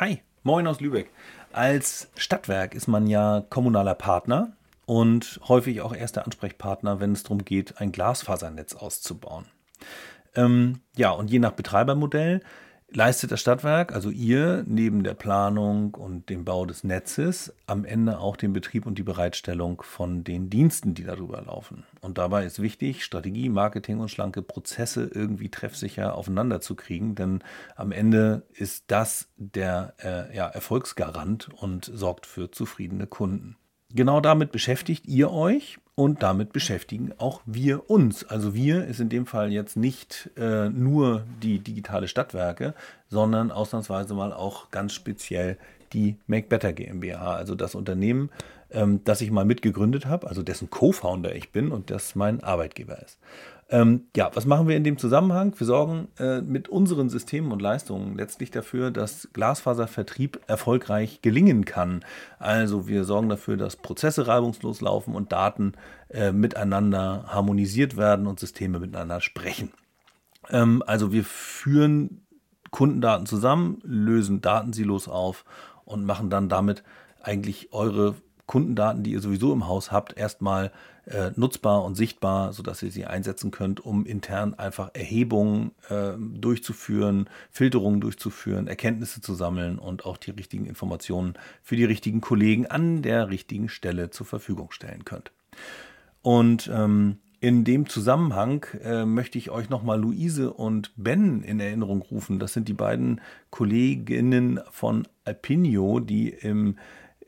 Hi, moin aus Lübeck. Als Stadtwerk ist man ja kommunaler Partner und häufig auch erster Ansprechpartner, wenn es darum geht, ein Glasfasernetz auszubauen. Und je nach Betreibermodell leistet das Stadtwerk, also ihr, neben der Planung und dem Bau des Netzes am Ende auch den Betrieb und die Bereitstellung von den Diensten, die darüber laufen. Und dabei ist wichtig, Strategie, Marketing und schlanke Prozesse irgendwie treffsicher aufeinander zu kriegen, denn am Ende ist das der Erfolgsgarant und sorgt für zufriedene Kunden. Genau damit beschäftigt ihr euch. Und damit beschäftigen auch wir uns. Also wir ist in dem Fall jetzt nicht nur die digitale Stadtwerke, sondern ausnahmsweise mal auch ganz speziell die make better GmbH. Also das Unternehmen, das ich mal mitgegründet habe, also dessen Co-Founder ich bin und das mein Arbeitgeber ist. Was machen wir in dem Zusammenhang? Wir sorgen mit unseren Systemen und Leistungen letztlich dafür, dass Glasfaservertrieb erfolgreich gelingen kann. Also wir sorgen dafür, dass Prozesse reibungslos laufen und Daten miteinander harmonisiert werden und Systeme miteinander sprechen. Also wir führen Kundendaten zusammen, lösen Datensilos auf und machen dann damit eigentlich eure Kundendaten, die ihr sowieso im Haus habt, erstmal nutzbar und sichtbar, sodass ihr sie einsetzen könnt, um intern einfach Erhebungen durchzuführen, Filterungen durchzuführen, Erkenntnisse zu sammeln und auch die richtigen Informationen für die richtigen Kollegen an der richtigen Stelle zur Verfügung stellen könnt. Und in dem Zusammenhang möchte ich euch nochmal Luise und Ben in Erinnerung rufen. Das sind die beiden Kolleginnen von Appinio, die im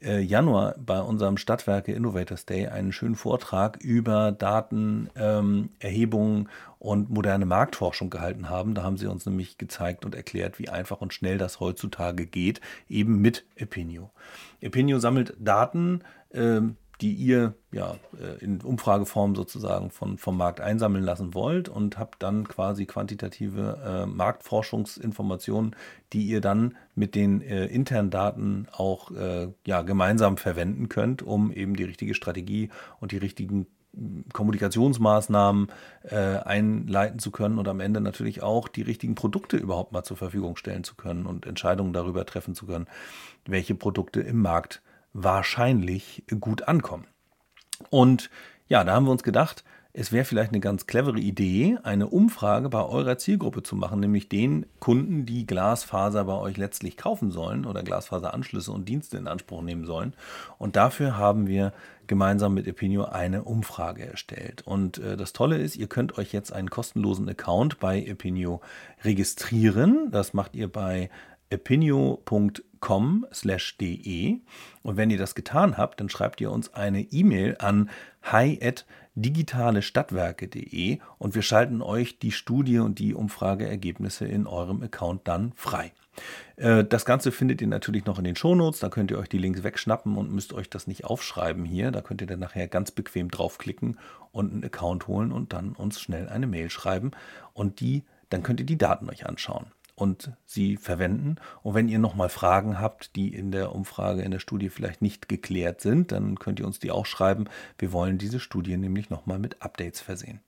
Januar bei unserem Stadtwerke Innovators Day einen schönen Vortrag über Datenerhebungen und moderne Marktforschung gehalten haben. Da haben sie uns nämlich gezeigt und erklärt, wie einfach und schnell das heutzutage geht, eben mit Appinio. Appinio sammelt Daten, die ihr in Umfrageform sozusagen vom Markt einsammeln lassen wollt und habt dann quasi quantitative Marktforschungsinformationen, die ihr dann mit den internen Daten auch gemeinsam verwenden könnt, um eben die richtige Strategie und die richtigen Kommunikationsmaßnahmen einleiten zu können und am Ende natürlich auch die richtigen Produkte überhaupt mal zur Verfügung stellen zu können und Entscheidungen darüber treffen zu können, welche Produkte im Markt wahrscheinlich gut ankommen. Und ja, da haben wir uns gedacht, es wäre vielleicht eine ganz clevere Idee, eine Umfrage bei eurer Zielgruppe zu machen, nämlich den Kunden, die Glasfaser bei euch letztlich kaufen sollen oder Glasfaseranschlüsse und Dienste in Anspruch nehmen sollen. Und dafür haben wir gemeinsam mit Appinio eine Umfrage erstellt. Und das Tolle ist, ihr könnt euch jetzt einen kostenlosen Account bei Appinio registrieren. Das macht ihr bei appinio.com/de. Und wenn ihr das getan habt, dann schreibt ihr uns eine E-Mail an hi@digitalestadtwerke.de und wir schalten euch die Studie und die Umfrageergebnisse in eurem Account dann frei. Das Ganze findet ihr natürlich noch in den Shownotes, da könnt ihr euch die Links wegschnappen und müsst euch das nicht aufschreiben hier, da könnt ihr dann nachher ganz bequem draufklicken und einen Account holen und dann uns schnell eine Mail schreiben und dann könnt ihr die Daten euch anschauen und sie verwenden. Und wenn ihr nochmal Fragen habt, die in der Umfrage, in der Studie vielleicht nicht geklärt sind, dann könnt ihr uns die auch schreiben. Wir wollen diese Studie nämlich nochmal mit Updates versehen.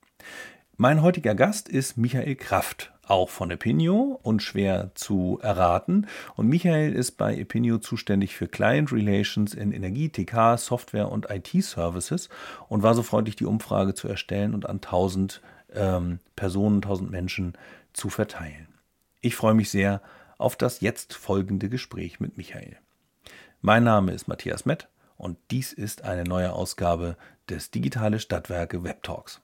Mein heutiger Gast ist Michael Kraft, auch von Appinio und schwer zu erraten. Und Michael ist bei Appinio zuständig für Client Relations in Energie, TK, Software und IT-Services und war so freundlich, die Umfrage zu erstellen und an 1000 Personen, 1000 Menschen zu verteilen. Ich freue mich sehr auf das jetzt folgende Gespräch mit Michael. Mein Name ist Matthias Mett und dies ist eine neue Ausgabe des Digitale Stadtwerke WebTalks.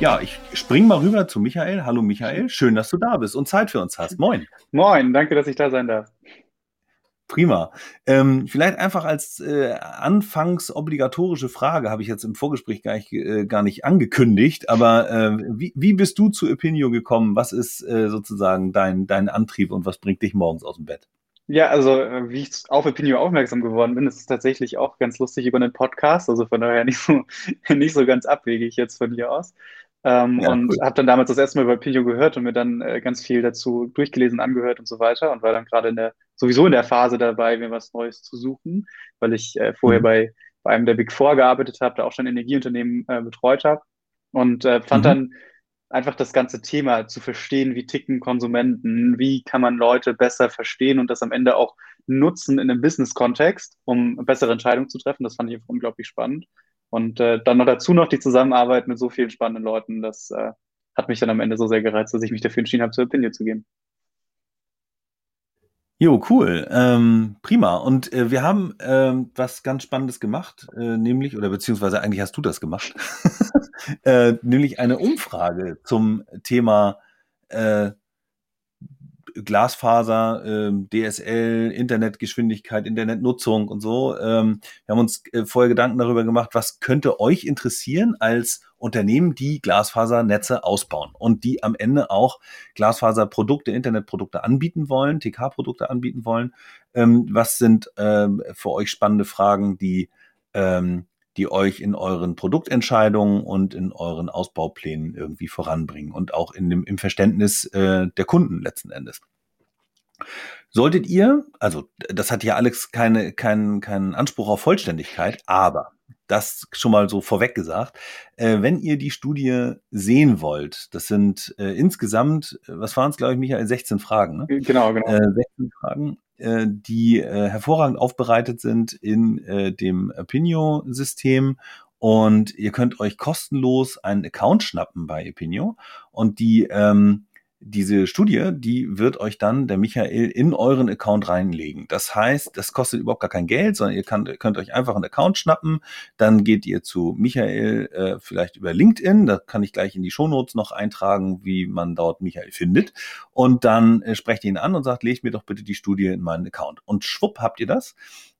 Ja, ich springe mal rüber zu Michael. Hallo Michael, schön, dass du da bist und Zeit für uns hast. Moin. Moin, danke, dass ich da sein darf. Prima. Vielleicht einfach als anfangs obligatorische Frage, habe ich jetzt im Vorgespräch gar nicht angekündigt, aber wie bist du zu Appinio gekommen? Was ist sozusagen dein Antrieb und was bringt dich morgens aus dem Bett? Ja, also wie ich auf Appinio aufmerksam geworden bin, ist es tatsächlich auch ganz lustig über einen Podcast, also von daher nicht so ganz abwegig jetzt von hier aus. Cool. Habe dann damals das erste Mal über Appinio gehört und mir dann ganz viel dazu durchgelesen, angehört und so weiter und war dann gerade sowieso in der Phase dabei, mir was Neues zu suchen, weil ich vorher bei einem der Big Four gearbeitet habe, da auch schon Energieunternehmen betreut habe und fand dann einfach das ganze Thema zu verstehen, wie ticken Konsumenten, wie kann man Leute besser verstehen und das am Ende auch nutzen in einem Business-Kontext, um bessere Entscheidungen zu treffen. Das fand ich unglaublich spannend. Und dann noch dazu noch die Zusammenarbeit mit so vielen spannenden Leuten, das hat mich dann am Ende so sehr gereizt, dass ich mich dafür entschieden habe, zu Appinio zu gehen. Jo, cool. Prima. Und wir haben was ganz Spannendes gemacht, nämlich, oder beziehungsweise eigentlich hast du das gemacht, nämlich eine Umfrage zum Thema Glasfaser, DSL, Internetgeschwindigkeit, Internetnutzung und so. Wir haben uns vorher Gedanken darüber gemacht, was könnte euch interessieren als Unternehmen, die Glasfasernetze ausbauen und die am Ende auch Glasfaserprodukte, Internetprodukte anbieten wollen, TK-Produkte anbieten wollen. Was sind für euch spannende Fragen, die euch in euren Produktentscheidungen und in euren Ausbauplänen irgendwie voranbringen und auch in dem, im Verständnis der Kunden letzten Endes. Solltet ihr, also das hat ja Alex keinen Anspruch auf Vollständigkeit, aber das schon mal so vorweg gesagt, wenn ihr die Studie sehen wollt, das sind insgesamt, was waren es, glaube ich, Michael, 16 Fragen, ne? Genau. 16 Fragen, die hervorragend aufbereitet sind in dem Appinio-System, und ihr könnt euch kostenlos einen Account schnappen bei Appinio, und diese Studie, die wird euch dann der Michael in euren Account reinlegen. Das heißt, das kostet überhaupt gar kein Geld, sondern ihr könnt euch einfach einen Account schnappen, dann geht ihr zu Michael vielleicht über LinkedIn, da kann ich gleich in die Shownotes noch eintragen, wie man dort Michael findet, und dann sprecht ihr ihn an und sagt, legt mir doch bitte die Studie in meinen Account, und schwupp habt ihr das.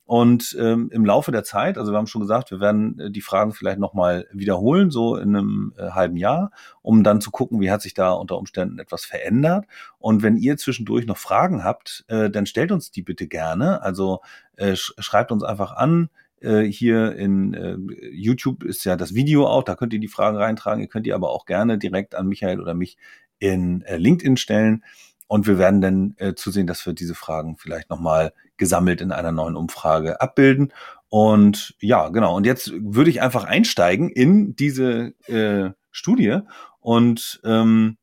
Und im Laufe der Zeit, also wir haben schon gesagt, wir werden die Fragen vielleicht nochmal wiederholen, so in einem halben Jahr, um dann zu gucken, wie hat sich da unter Umständen etwas verändert. Und wenn ihr zwischendurch noch Fragen habt, dann stellt uns die bitte gerne. Also schreibt uns einfach an. Hier in YouTube ist ja das Video auch, da könnt ihr die Fragen reintragen. Ihr könnt die aber auch gerne direkt an Michael oder mich in LinkedIn stellen. Und wir werden dann zusehen, dass wir diese Fragen vielleicht nochmal gesammelt in einer neuen Umfrage abbilden. Und ja, genau. Und jetzt würde ich einfach einsteigen in diese Studie. Und fangen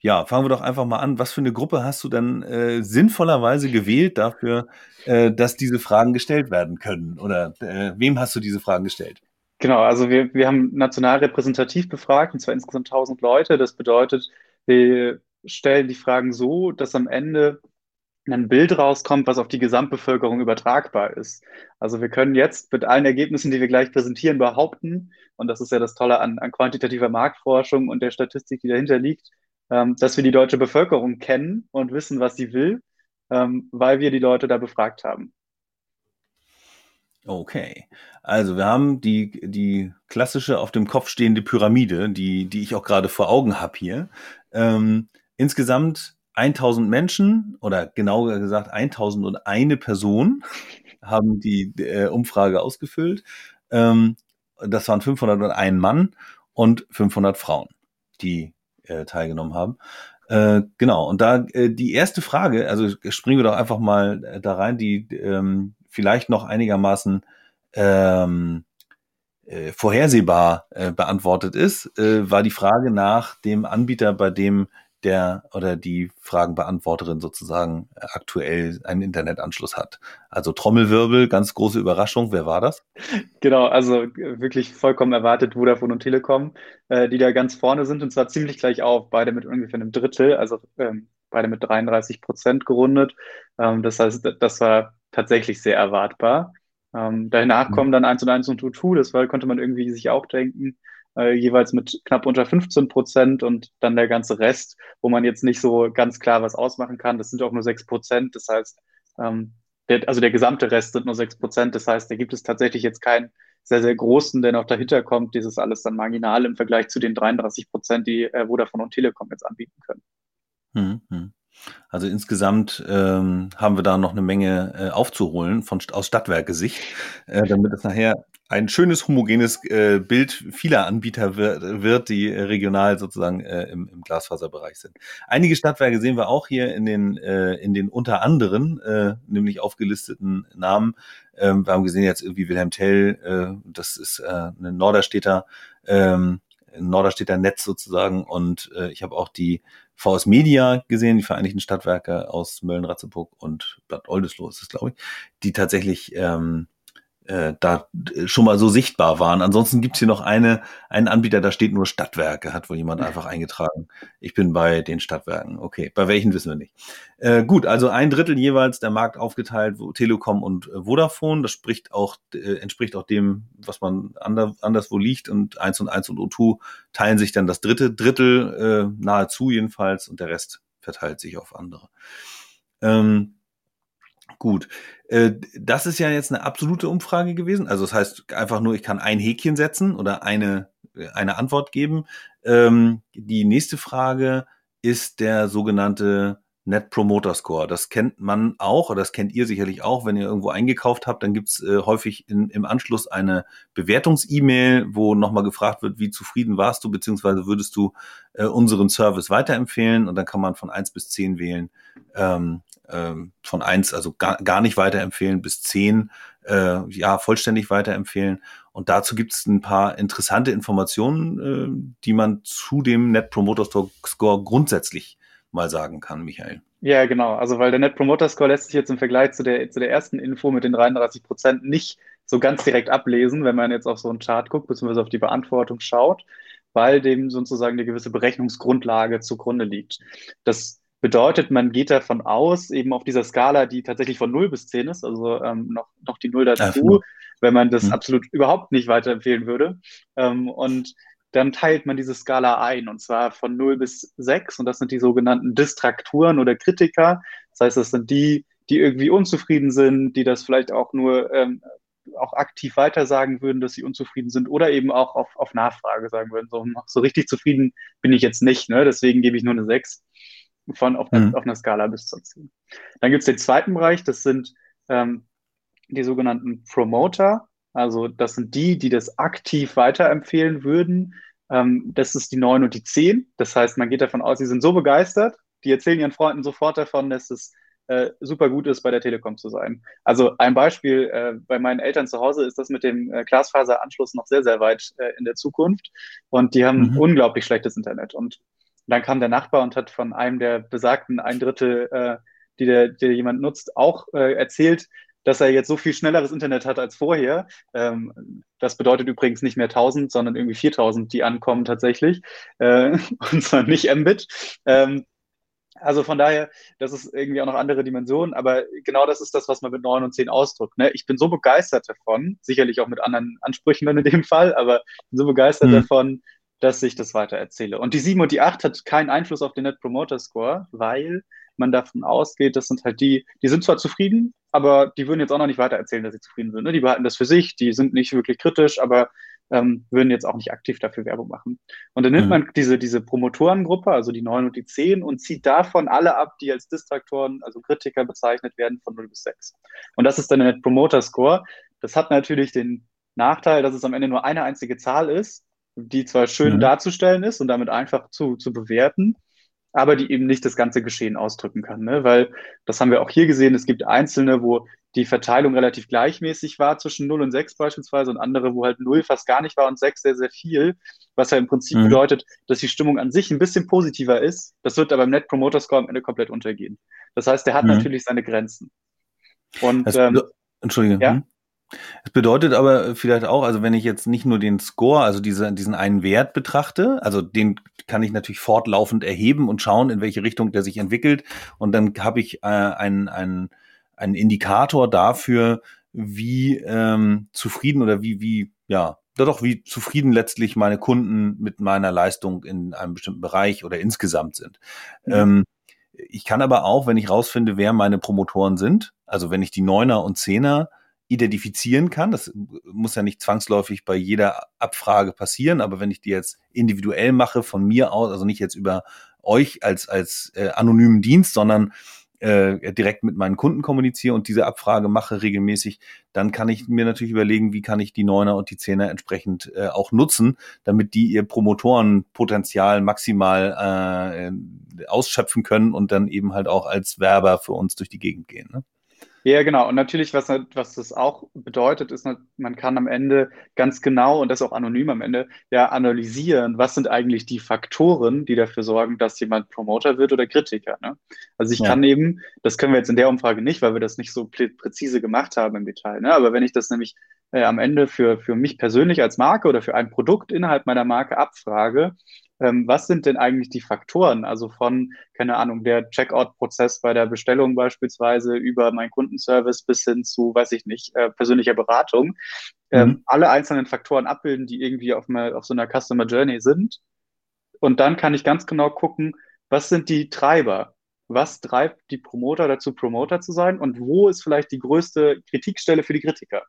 wir doch einfach mal an. Was für eine Gruppe hast du denn sinnvollerweise gewählt dafür, dass diese Fragen gestellt werden können? Oder wem hast du diese Fragen gestellt? Genau, also wir haben national repräsentativ befragt, und zwar insgesamt 1000 Leute. Das bedeutet, wir stellen die Fragen so, dass am Ende ein Bild rauskommt, was auf die Gesamtbevölkerung übertragbar ist. Also wir können jetzt mit allen Ergebnissen, die wir gleich präsentieren, behaupten, und das ist ja das Tolle an quantitativer Marktforschung und der Statistik, die dahinter liegt, dass wir die deutsche Bevölkerung kennen und wissen, was sie will, weil wir die Leute da befragt haben. Okay, also wir haben die klassische auf dem Kopf stehende Pyramide, die ich auch gerade vor Augen habe hier. Insgesamt 1000 Menschen, oder genauer gesagt 1001 Personen haben die Umfrage ausgefüllt. Das waren 501 Mann und 500 Frauen, die teilgenommen haben. Genau, und da die erste Frage, also springen wir doch einfach mal da rein, die vielleicht noch einigermaßen vorhersehbar beantwortet ist, war die Frage nach dem Anbieter, bei dem der oder die Fragenbeantworterin sozusagen aktuell einen Internetanschluss hat. Also Trommelwirbel, ganz große Überraschung. Wer war das? Genau, also wirklich vollkommen erwartet, Vodafone und Telekom, die da ganz vorne sind, und zwar ziemlich gleich auf, beide mit ungefähr einem Drittel, also beide mit 33% gerundet. Das heißt, das war tatsächlich sehr erwartbar. Danach kommen dann 1&1 und O2, das konnte man irgendwie sich auch denken, jeweils mit knapp unter 15%, und dann der ganze Rest, wo man jetzt nicht so ganz klar was ausmachen kann, das sind auch nur 6%, das heißt, der gesamte Rest sind nur 6%, das heißt, da gibt es tatsächlich jetzt keinen sehr, sehr großen, der noch dahinter kommt, das ist alles dann marginal im Vergleich zu den 33%, die Vodafone und Telekom jetzt anbieten können. Mhm. Also insgesamt haben wir da noch eine Menge aufzuholen aus Stadtwerke-Sicht, damit es nachher ein schönes, homogenes Bild vieler Anbieter wird, die regional sozusagen im Glasfaserbereich sind. Einige Stadtwerke sehen wir auch hier in den unter anderen, nämlich aufgelisteten Namen. Wir haben gesehen jetzt irgendwie Wilhelm Tell, das ist ein Norderstädter Norderstädter Netz sozusagen, und ich habe auch die VS Media gesehen, die Vereinigten Stadtwerke aus Mölln-Ratzeburg und Bad Oldesloe ist es, glaube ich, die tatsächlich da schon mal so sichtbar waren. Ansonsten gibt's hier noch einen Anbieter, da steht nur Stadtwerke, hat wohl jemand einfach eingetragen. Ich bin bei den Stadtwerken. Okay, bei welchen wissen wir nicht. Gut, also 1/3 jeweils der Markt aufgeteilt, Telekom und Vodafone. Das entspricht auch dem, was man anderswo liegt, und 1&1 und O2 teilen sich dann das dritte Drittel, nahezu jedenfalls, und der Rest verteilt sich auf andere. Gut, das ist ja jetzt eine absolute Umfrage gewesen. Also das heißt einfach nur, ich kann ein Häkchen setzen oder eine Antwort geben. Die nächste Frage ist der sogenannte Net Promoter Score. Das kennt man auch, oder das kennt ihr sicherlich auch, wenn ihr irgendwo eingekauft habt, dann gibt's häufig im Anschluss eine Bewertungs-E-Mail, wo nochmal gefragt wird, wie zufrieden warst du, beziehungsweise würdest du unseren Service weiterempfehlen, und dann kann man von 1 bis 10 wählen, von 1, also gar nicht weiterempfehlen, bis 10, ja, vollständig weiterempfehlen. Und dazu gibt es ein paar interessante Informationen, die man zu dem Net Promoter Score grundsätzlich mal sagen kann, Michael. Ja, genau. Also, weil der Net Promoter Score lässt sich jetzt im Vergleich zu der ersten Info mit den 33% nicht so ganz direkt ablesen, wenn man jetzt auf so einen Chart guckt, beziehungsweise auf die Beantwortung schaut, weil dem sozusagen eine gewisse Berechnungsgrundlage zugrunde liegt. Das bedeutet, man geht davon aus, eben auf dieser Skala, die tatsächlich von 0 bis 10 ist, also noch die 0 dazu, wenn man das absolut überhaupt nicht weiterempfehlen würde. Und dann teilt man diese Skala ein, und zwar von 0 bis 6. Und das sind die sogenannten Distraktoren oder Kritiker. Das heißt, das sind die, die irgendwie unzufrieden sind, die das vielleicht auch nur auch aktiv weitersagen würden, dass sie unzufrieden sind, oder eben auch auf Nachfrage sagen würden, so richtig zufrieden bin ich jetzt nicht, ne? Deswegen gebe ich nur eine 6. Auf einer Skala bis zu 10. Dann gibt es den zweiten Bereich, das sind die sogenannten Promoter, also das sind die, die das aktiv weiterempfehlen würden. Das ist die 9 und die 10, das heißt, man geht davon aus, sie sind so begeistert, die erzählen ihren Freunden sofort davon, dass es super gut ist, bei der Telekom zu sein. Also ein Beispiel, bei meinen Eltern zu Hause ist das mit dem Glasfaseranschluss noch sehr, sehr weit in der Zukunft, und die haben unglaublich schlechtes Internet, und dann kam der Nachbar und hat von einem der besagten 1/3, die jemand nutzt, auch erzählt, dass er jetzt so viel schnelleres Internet hat als vorher. Das bedeutet übrigens nicht mehr 1000, sondern irgendwie 4000, die ankommen tatsächlich. Und zwar nicht Mbit. Also von daher, das ist irgendwie auch noch andere Dimensionen, aber genau das ist das, was man mit 9 und 10 ausdrückt. Ne? Ich bin so begeistert davon, sicherlich auch mit anderen Ansprüchen dann in dem Fall, aber ich bin so begeistert davon, dass ich das weiter erzähle. Und die 7 und die 8 hat keinen Einfluss auf den Net Promoter Score, weil man davon ausgeht, das sind halt die sind zwar zufrieden, aber die würden jetzt auch noch nicht weiter erzählen, dass sie zufrieden sind. Ne? Die behalten das für sich, die sind nicht wirklich kritisch, aber würden jetzt auch nicht aktiv dafür Werbung machen. Und dann nimmt man diese Promotorengruppe, also die 9 und die 10, und zieht davon alle ab, die als Distraktoren, also Kritiker bezeichnet werden, von 0 bis 6. Und das ist dann der Net Promoter Score. Das hat natürlich den Nachteil, dass es am Ende nur eine einzige Zahl ist, die zwar schön darzustellen ist und damit einfach zu bewerten, aber die eben nicht das ganze Geschehen ausdrücken kann, ne? Weil, das haben wir auch hier gesehen, es gibt einzelne, wo die Verteilung relativ gleichmäßig war zwischen 0 und 6 beispielsweise, und andere, wo halt 0 fast gar nicht war und 6 sehr, sehr viel, was ja im Prinzip bedeutet, dass die Stimmung an sich ein bisschen positiver ist. Das wird aber im Net Promoter Score am Ende komplett untergehen. Das heißt, der hat natürlich seine Grenzen. Und Entschuldigung. Ja? Es bedeutet aber vielleicht auch, also wenn ich jetzt nicht nur den Score, also diesen einen Wert betrachte, also den kann ich natürlich fortlaufend erheben und schauen, in welche Richtung der sich entwickelt, und dann habe ich einen Indikator dafür, wie zufrieden oder wie zufrieden letztlich meine Kunden mit meiner Leistung in einem bestimmten Bereich oder insgesamt sind. Ich kann aber auch, wenn ich rausfinde, wer meine Promotoren sind, also wenn ich die 9er und 10er identifizieren kann, das muss ja nicht zwangsläufig bei jeder Abfrage passieren, aber wenn ich die jetzt individuell mache von mir aus, also nicht jetzt über euch als anonymen Dienst, sondern direkt mit meinen Kunden kommuniziere und diese Abfrage mache regelmäßig, dann kann ich mir natürlich überlegen, wie kann ich die 9er und die 10er entsprechend auch nutzen, damit die ihr Promotorenpotenzial maximal ausschöpfen können und dann eben halt auch als Werber für uns durch die Gegend gehen, ne? Ja, genau. Und natürlich, was das auch bedeutet, ist, man kann am Ende ganz genau und das auch anonym am Ende ja analysieren, was sind eigentlich die Faktoren, die dafür sorgen, dass jemand Promoter wird oder Kritiker. Ne? Also ich kann eben, das können wir jetzt in der Umfrage nicht, weil wir das nicht so präzise gemacht haben im Detail, ne? Aber wenn ich das nämlich am Ende für mich persönlich als Marke oder für ein Produkt innerhalb meiner Marke abfrage, was sind denn eigentlich die Faktoren? Also von, keine Ahnung, der Checkout-Prozess bei der Bestellung beispielsweise über meinen Kundenservice bis hin zu, weiß ich nicht, persönlicher Beratung. Alle einzelnen Faktoren abbilden, die irgendwie auf so einer Customer Journey sind. Und dann kann ich ganz genau gucken, was sind die Treiber? Was treibt die Promoter dazu, Promoter zu sein? Und wo ist vielleicht die größte Kritikstelle für die Kritiker?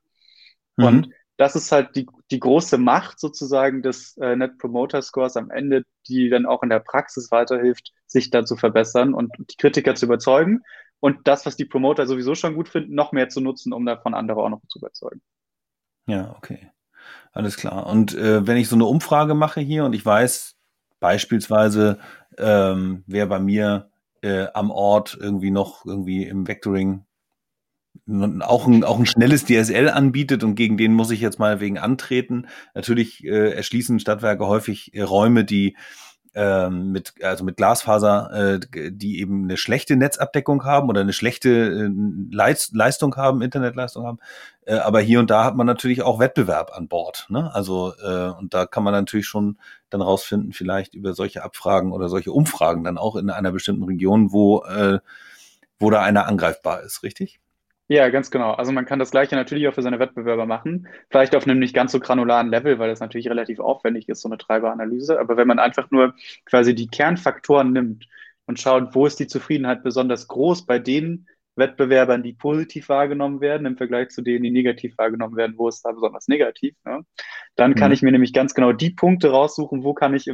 Und das ist halt die große Macht sozusagen des Net Promoter Scores am Ende, die dann auch in der Praxis weiterhilft, sich da zu verbessern und die Kritiker zu überzeugen und das, was die Promoter sowieso schon gut finden, noch mehr zu nutzen, um davon andere auch noch zu überzeugen. Ja, okay. Alles klar. Und wenn ich so eine Umfrage mache hier und ich weiß beispielsweise, wer bei mir am Ort irgendwie noch irgendwie im Vectoring auch ein schnelles DSL anbietet und gegen den muss ich jetzt mal wegen antreten. Natürlich erschließen Stadtwerke häufig Räume, die mit Glasfaser, die eben eine schlechte Netzabdeckung haben oder eine schlechte Leistung haben, Internetleistung haben. Aber hier und da hat man natürlich auch Wettbewerb an Bord, ne? Also und da kann man natürlich schon dann rausfinden, vielleicht über solche Abfragen oder solche Umfragen dann auch in einer bestimmten Region, wo da einer angreifbar ist, richtig? Ja, ganz genau. Also man kann das Gleiche natürlich auch für seine Wettbewerber machen. Vielleicht auf einem nicht ganz so granularen Level, weil das natürlich relativ aufwendig ist, so eine Treiberanalyse. Aber wenn man einfach nur quasi die Kernfaktoren nimmt und schaut, wo ist die Zufriedenheit besonders groß bei den Wettbewerbern, die positiv wahrgenommen werden, im Vergleich zu denen, die negativ wahrgenommen werden, wo ist da besonders negativ, ne? Dann kann ich mir nämlich ganz genau die Punkte raussuchen, wo kann ich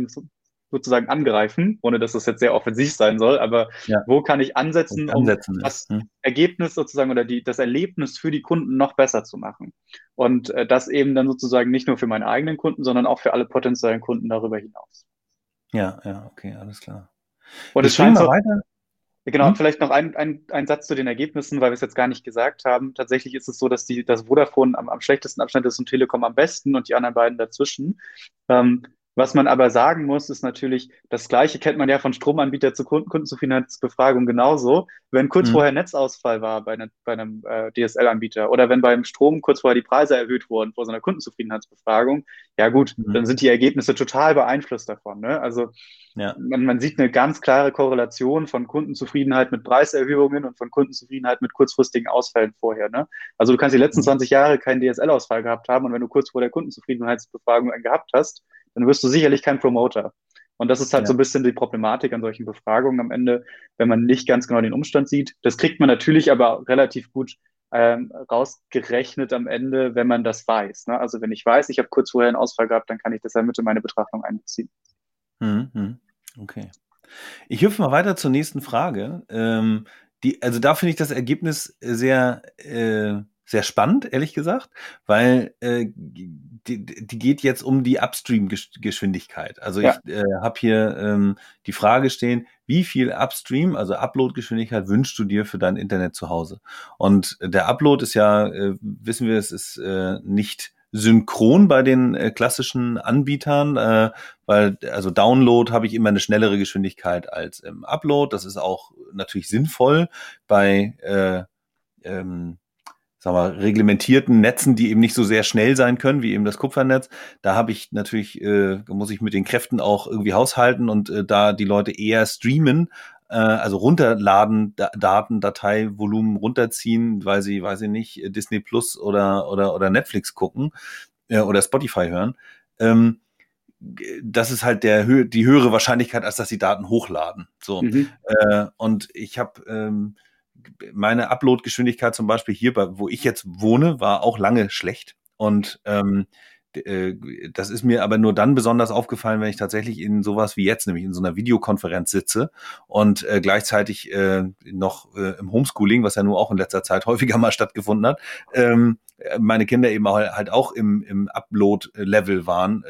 sozusagen angreifen, ohne dass das jetzt sehr offensiv sein soll, aber wo kann ich ansetzen, um das Ergebnis sozusagen oder das Erlebnis für die Kunden noch besser zu machen. Und das eben dann sozusagen nicht nur für meine eigenen Kunden, sondern auch für alle potenziellen Kunden darüber hinaus. Ja, okay, alles klar. Und wir es scheint so weiter. Genau, vielleicht noch ein Satz zu den Ergebnissen, weil wir es jetzt gar nicht gesagt haben. Tatsächlich ist es so, dass das Vodafone am schlechtesten Abschnitt ist und Telekom am besten und die anderen beiden dazwischen. Was man aber sagen muss, ist natürlich, das Gleiche kennt man ja von Stromanbieter zu Kundenzufriedenheitsbefragung genauso. Wenn kurz vorher Netzausfall war bei einem DSL-Anbieter oder wenn beim Strom kurz vorher die Preise erhöht wurden vor so einer Kundenzufriedenheitsbefragung, ja gut, dann sind die Ergebnisse total beeinflusst davon, ne? Also man sieht eine ganz klare Korrelation von Kundenzufriedenheit mit Preiserhöhungen und von Kundenzufriedenheit mit kurzfristigen Ausfällen vorher, ne? Also du kannst die letzten 20 Jahre keinen DSL-Ausfall gehabt haben und wenn du kurz vor der Kundenzufriedenheitsbefragung einen gehabt hast, dann wirst du sicherlich kein Promoter. Und das ist halt so ein bisschen die Problematik an solchen Befragungen am Ende, wenn man nicht ganz genau den Umstand sieht. Das kriegt man natürlich aber relativ gut rausgerechnet am Ende, wenn man das weiß, ne? Also wenn ich weiß, ich habe kurz vorher einen Ausfall gehabt, dann kann ich das ja mit in meine Betrachtung einbeziehen. Okay. Ich hüpfe mal weiter zur nächsten Frage. Also da finde ich das Ergebnis sehr... sehr spannend, ehrlich gesagt, weil die geht jetzt um die Upstream-Geschwindigkeit. Also ich habe hier die Frage stehen, wie viel Upstream, also Upload-Geschwindigkeit wünschst du dir für dein Internet zu Hause? Und der Upload ist ja, wissen wir, es ist nicht synchron bei den klassischen Anbietern, weil also Download habe ich immer eine schnellere Geschwindigkeit als im Upload. Das ist auch natürlich sinnvoll bei reglementierten Netzen, die eben nicht so sehr schnell sein können, wie eben das Kupfernetz. Da habe ich natürlich, muss ich mit den Kräften auch irgendwie haushalten und da die Leute eher streamen, also runterladen, Daten, Dateivolumen runterziehen, weil sie, weiß ich nicht, Disney Plus oder Netflix gucken oder Spotify hören. Das ist halt die höhere Wahrscheinlichkeit, als dass die Daten hochladen. So. Und ich habe... meine Upload-Geschwindigkeit zum Beispiel hier, wo ich jetzt wohne, war auch lange schlecht. Und das ist mir aber nur dann besonders aufgefallen, wenn ich tatsächlich in sowas wie jetzt, nämlich in so einer Videokonferenz sitze und gleichzeitig noch im Homeschooling, was ja nur auch in letzter Zeit häufiger mal stattgefunden hat, meine Kinder eben halt auch im Upload-Level waren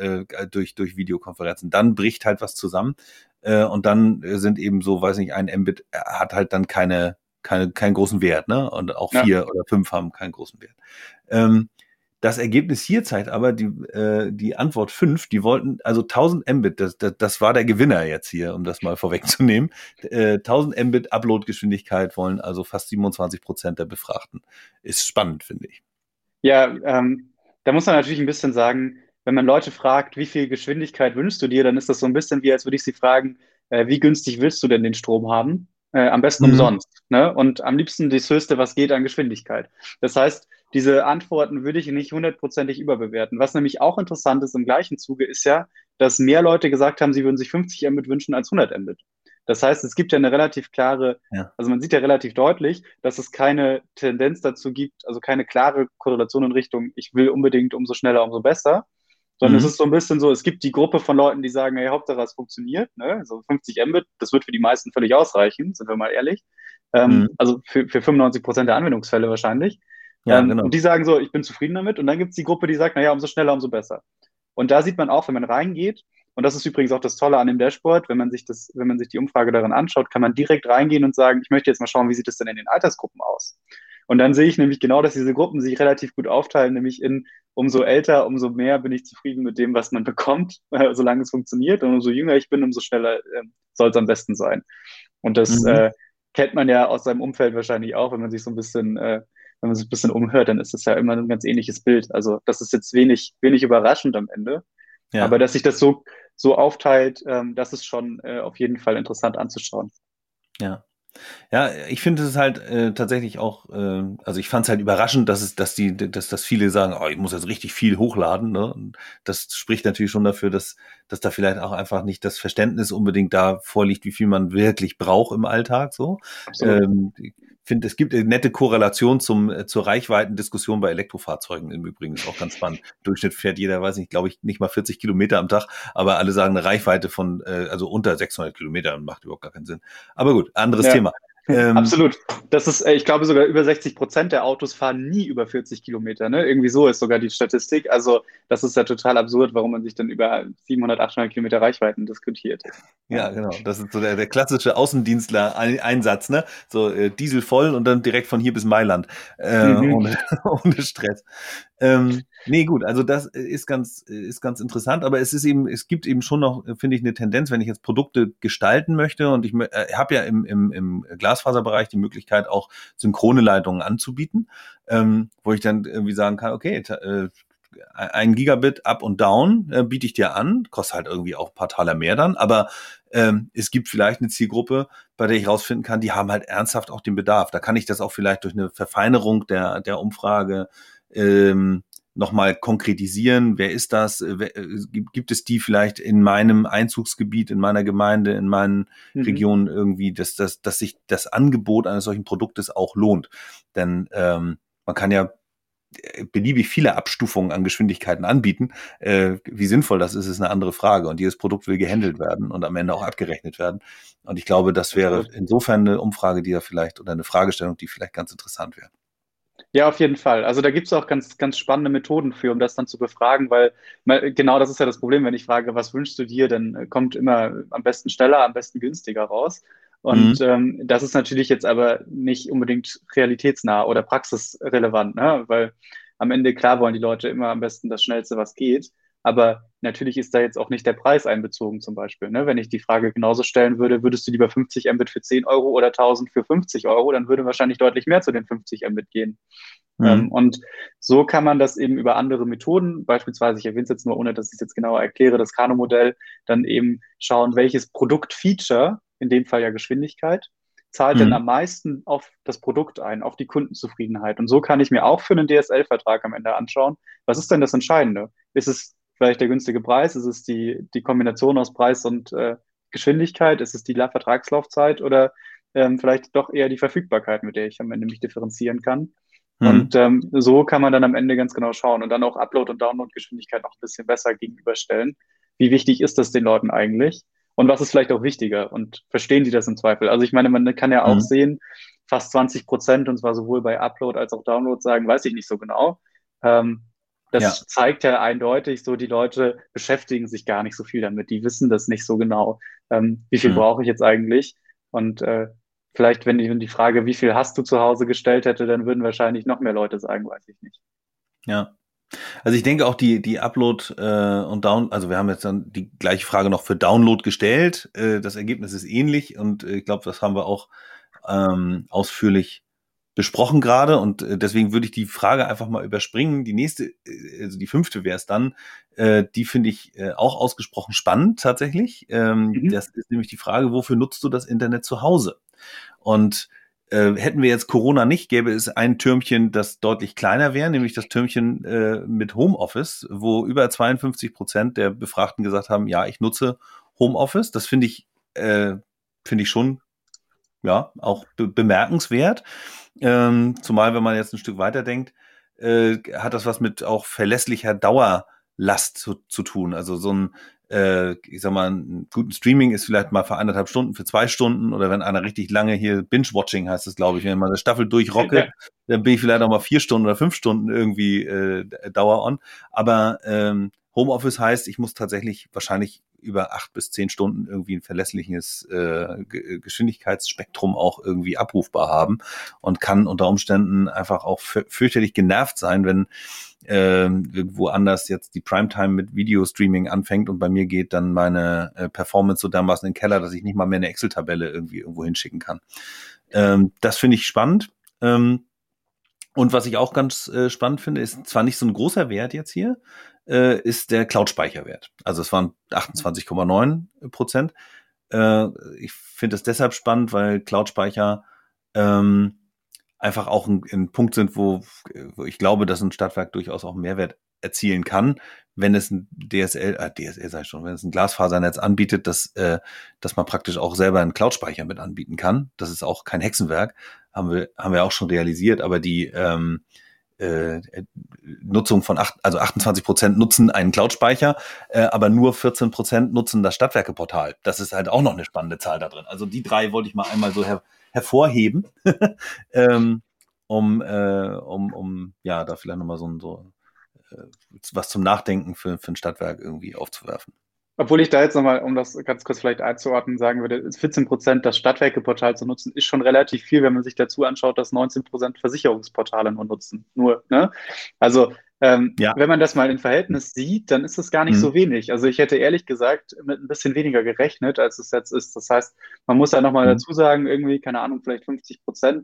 durch Videokonferenzen. Dann bricht halt was zusammen und dann sind eben so, weiß nicht, ein Mbit hat halt dann keine keinen großen Wert, ne? Und auch 4 oder 5 haben keinen großen Wert. Das Ergebnis hier zeigt aber die Antwort 5, die wollten, also 1000 Mbit, das war der Gewinner jetzt hier, um das mal vorwegzunehmen. 1000 Mbit Upload-Geschwindigkeit wollen also fast 27% der Befragten. Ist spannend, finde ich. Ja, da muss man natürlich ein bisschen sagen, wenn man Leute fragt, wie viel Geschwindigkeit wünschst du dir, dann ist das so ein bisschen wie, als würde ich sie fragen, wie günstig willst du denn den Strom haben? Am besten umsonst, ne? Und am liebsten das Höchste, was geht an Geschwindigkeit. Das heißt, diese Antworten würde ich nicht 100%ig überbewerten. Was nämlich auch interessant ist im gleichen Zuge, ist ja, dass mehr Leute gesagt haben, sie würden sich 50 Mbit wünschen als 100 Mbit. Das heißt, es gibt ja eine relativ klare, also man sieht ja relativ deutlich, dass es keine Tendenz dazu gibt, also keine klare Korrelation in Richtung, ich will unbedingt umso schneller, umso besser, sondern es ist so ein bisschen so, es gibt die Gruppe von Leuten, die sagen, hey, Hauptsache es funktioniert, ne? So 50 Mbit, das wird für die meisten völlig ausreichen, sind wir mal ehrlich, also für 95% der Anwendungsfälle wahrscheinlich. Ja, genau. Und die sagen so, ich bin zufrieden damit. Und dann gibt es die Gruppe, die sagt, naja, umso schneller, umso besser. Und da sieht man auch, wenn man reingeht, und das ist übrigens auch das Tolle an dem Dashboard, wenn man sich die Umfrage darin anschaut, kann man direkt reingehen und sagen, ich möchte jetzt mal schauen, wie sieht es denn in den Altersgruppen aus? Und dann sehe ich nämlich genau, dass diese Gruppen sich relativ gut aufteilen, nämlich in umso älter, umso mehr bin ich zufrieden mit dem, was man bekommt, solange es funktioniert. Und umso jünger ich bin, umso schneller soll es am besten sein. Und das kennt man ja aus seinem Umfeld wahrscheinlich auch, wenn man sich so ein bisschen umhört, dann ist das ja immer ein ganz ähnliches Bild. Also das ist jetzt wenig überraschend am Ende. Ja. Aber dass sich das so aufteilt, das ist schon auf jeden Fall interessant anzuschauen. Ja. Ja, ich finde es halt tatsächlich auch, also ich fand es halt überraschend, dass viele sagen, oh, ich muss jetzt richtig viel hochladen, ne? Und das spricht natürlich schon dafür, dass da vielleicht auch einfach nicht das Verständnis unbedingt da vorliegt, wie viel man wirklich braucht im Alltag, so. Ich finde, es gibt eine nette Korrelation zur Reichweitendiskussion bei Elektrofahrzeugen im Übrigen. Ist auch ganz spannend. Durchschnitt fährt jeder, weiß nicht, glaube ich, nicht mal 40 Kilometer am Tag, aber alle sagen eine Reichweite von, also unter 600 Kilometern macht überhaupt gar keinen Sinn. Aber gut, anderes Thema. Absolut. Das ist, ich glaube, sogar über 60% der Autos fahren nie über 40 Kilometer, ne? Irgendwie so ist sogar die Statistik. Also, das ist ja total absurd, warum man sich dann über 700, 800 Kilometer Reichweiten diskutiert. Ja, genau. Das ist so der klassische Außendienstler-Einsatz, ne? So, Diesel voll und dann direkt von hier bis Mailand. Ohne Stress. Nee, gut. Also, das ist ganz interessant. Aber es gibt eben schon noch, finde ich, eine Tendenz, wenn ich jetzt Produkte gestalten möchte und ich habe ja im Glasfaserbereich die Möglichkeit, auch synchrone Leitungen anzubieten, wo ich dann irgendwie sagen kann, okay, 1 Gigabit up und down biete ich dir an, kostet halt irgendwie auch ein paar Taler mehr dann, aber es gibt vielleicht eine Zielgruppe, bei der ich rausfinden kann, die haben halt ernsthaft auch den Bedarf. Da kann ich das auch vielleicht durch eine Verfeinerung der Umfrage nochmal konkretisieren, wer ist das, gibt es die vielleicht in meinem Einzugsgebiet, in meiner Gemeinde, in meinen Regionen irgendwie, dass sich das Angebot eines solchen Produktes auch lohnt. Denn man kann ja beliebig viele Abstufungen an Geschwindigkeiten anbieten. Wie sinnvoll das ist eine andere Frage. Und jedes Produkt will gehandelt werden und am Ende auch abgerechnet werden. Und ich glaube, das wäre insofern eine Umfrage, die da vielleicht, oder eine Fragestellung, die vielleicht ganz interessant wäre. Ja, auf jeden Fall. Also da gibt es auch ganz, ganz spannende Methoden für, um das dann zu befragen, weil genau das ist ja das Problem, wenn ich frage, was wünschst du dir, dann kommt immer am besten schneller, am besten günstiger raus. Und das ist natürlich jetzt aber nicht unbedingt realitätsnah oder praxisrelevant, ne? Weil am Ende, klar, wollen die Leute immer am besten das Schnellste, was geht. Aber natürlich ist da jetzt auch nicht der Preis einbezogen zum Beispiel. Ne? Wenn ich die Frage genauso stellen würde, würdest du lieber 50 Mbit für 10 Euro oder 1000 für 50 Euro, dann würde wahrscheinlich deutlich mehr zu den 50 Mbit gehen. Und so kann man das eben über andere Methoden, beispielsweise, ich erwähne es jetzt nur, ohne dass ich es jetzt genauer erkläre, das Kano-Modell, dann eben schauen, welches Produktfeature, in dem Fall ja Geschwindigkeit, zahlt denn am meisten auf das Produkt ein, auf die Kundenzufriedenheit. Und so kann ich mir auch für einen DSL-Vertrag am Ende anschauen, was ist denn das Entscheidende? Ist es vielleicht der günstige Preis? Ist es die Kombination aus Preis und Geschwindigkeit? Ist es die Vertragslaufzeit oder vielleicht doch eher die Verfügbarkeit, mit der ich am Ende mich differenzieren kann? Und so kann man dann am Ende ganz genau schauen und dann auch Upload- und Download-Geschwindigkeit noch ein bisschen besser gegenüberstellen. Wie wichtig ist das den Leuten eigentlich? Und was ist vielleicht auch wichtiger? Und verstehen die das im Zweifel? Also ich meine, man kann ja auch sehen, fast 20%, und zwar sowohl bei Upload als auch Download, sagen, weiß ich nicht so genau. Das zeigt ja eindeutig so, die Leute beschäftigen sich gar nicht so viel damit. Die wissen das nicht so genau. Wie viel brauche ich jetzt eigentlich? Und Vielleicht, wenn die Frage, wie viel hast du zu Hause gestellt hätte, dann würden wahrscheinlich noch mehr Leute sagen, weiß ich nicht. Ja. Also ich denke auch die Upload und Download, also wir haben jetzt dann die gleiche Frage noch für Download gestellt. Das Ergebnis ist ähnlich und ich glaube, das haben wir auch ausführlich besprochen gerade und deswegen würde ich die Frage einfach mal überspringen. Die nächste, also die 5. wäre es dann, die finde ich auch ausgesprochen spannend tatsächlich. Das ist nämlich die Frage, wofür nutzt du das Internet zu Hause? Und hätten wir jetzt Corona nicht, gäbe es ein Türmchen, das deutlich kleiner wäre, nämlich das Türmchen mit Homeoffice, wo über 52% der Befragten gesagt haben, ja, ich nutze Homeoffice. Das finde ich schon ja auch bemerkenswert. Zumal, wenn man jetzt ein Stück weiterdenkt, hat das was mit auch verlässlicher Dauerlast zu tun. Also so ein, ich sag mal, einen guten Streaming ist vielleicht mal für 1,5 Stunden, für 2 Stunden oder wenn einer richtig lange hier, Binge-Watching heißt das, glaube ich, wenn man eine Staffel durchrocke, ja, dann bin ich vielleicht auch mal 4 Stunden oder 5 Stunden irgendwie Dauer-on. Aber Homeoffice heißt, ich muss tatsächlich wahrscheinlich über 8 bis 10 Stunden irgendwie ein verlässliches Geschwindigkeitsspektrum auch irgendwie abrufbar haben und kann unter Umständen einfach auch fürchterlich genervt sein, wenn woanders jetzt die Primetime mit Videostreaming anfängt und bei mir geht dann meine Performance so dermaßen in den Keller, dass ich nicht mal mehr eine Excel-Tabelle irgendwie irgendwo hinschicken kann. Das finde ich spannend. Und was ich auch ganz spannend finde, ist zwar nicht so ein großer Wert jetzt hier, ist der Cloud-Speicherwert. Also es waren 28,9%. Ich finde das deshalb spannend, weil Cloud-Speicher einfach auch ein Punkt sind, wo ich glaube, dass ein Stadtwerk durchaus auch einen Mehrwert erzielen kann, wenn es ein wenn es ein Glasfasernetz anbietet, dass man praktisch auch selber einen Cloud-Speicher mit anbieten kann. Das ist auch kein Hexenwerk, haben wir auch schon realisiert, aber die Nutzung von 28% nutzen einen Cloud-Speicher, aber nur 14% nutzen das Stadtwerke-Portal. Das ist halt auch noch eine spannende Zahl da drin. Also die 3 wollte ich mal einmal so hervorheben, um da vielleicht nochmal so was zum Nachdenken für ein Stadtwerk irgendwie aufzuwerfen. Obwohl ich da jetzt nochmal, um das ganz kurz vielleicht einzuordnen, sagen würde, 14% das Stadtwerke-Portal zu nutzen, ist schon relativ viel, wenn man sich dazu anschaut, dass 19% Versicherungsportale nur nutzen. Nur, ne? Also, wenn man das mal in Verhältnis sieht, dann ist das gar nicht so wenig. Also ich hätte ehrlich gesagt mit ein bisschen weniger gerechnet, als es jetzt ist. Das heißt, man muss ja nochmal dazu sagen, irgendwie, keine Ahnung, vielleicht 50%,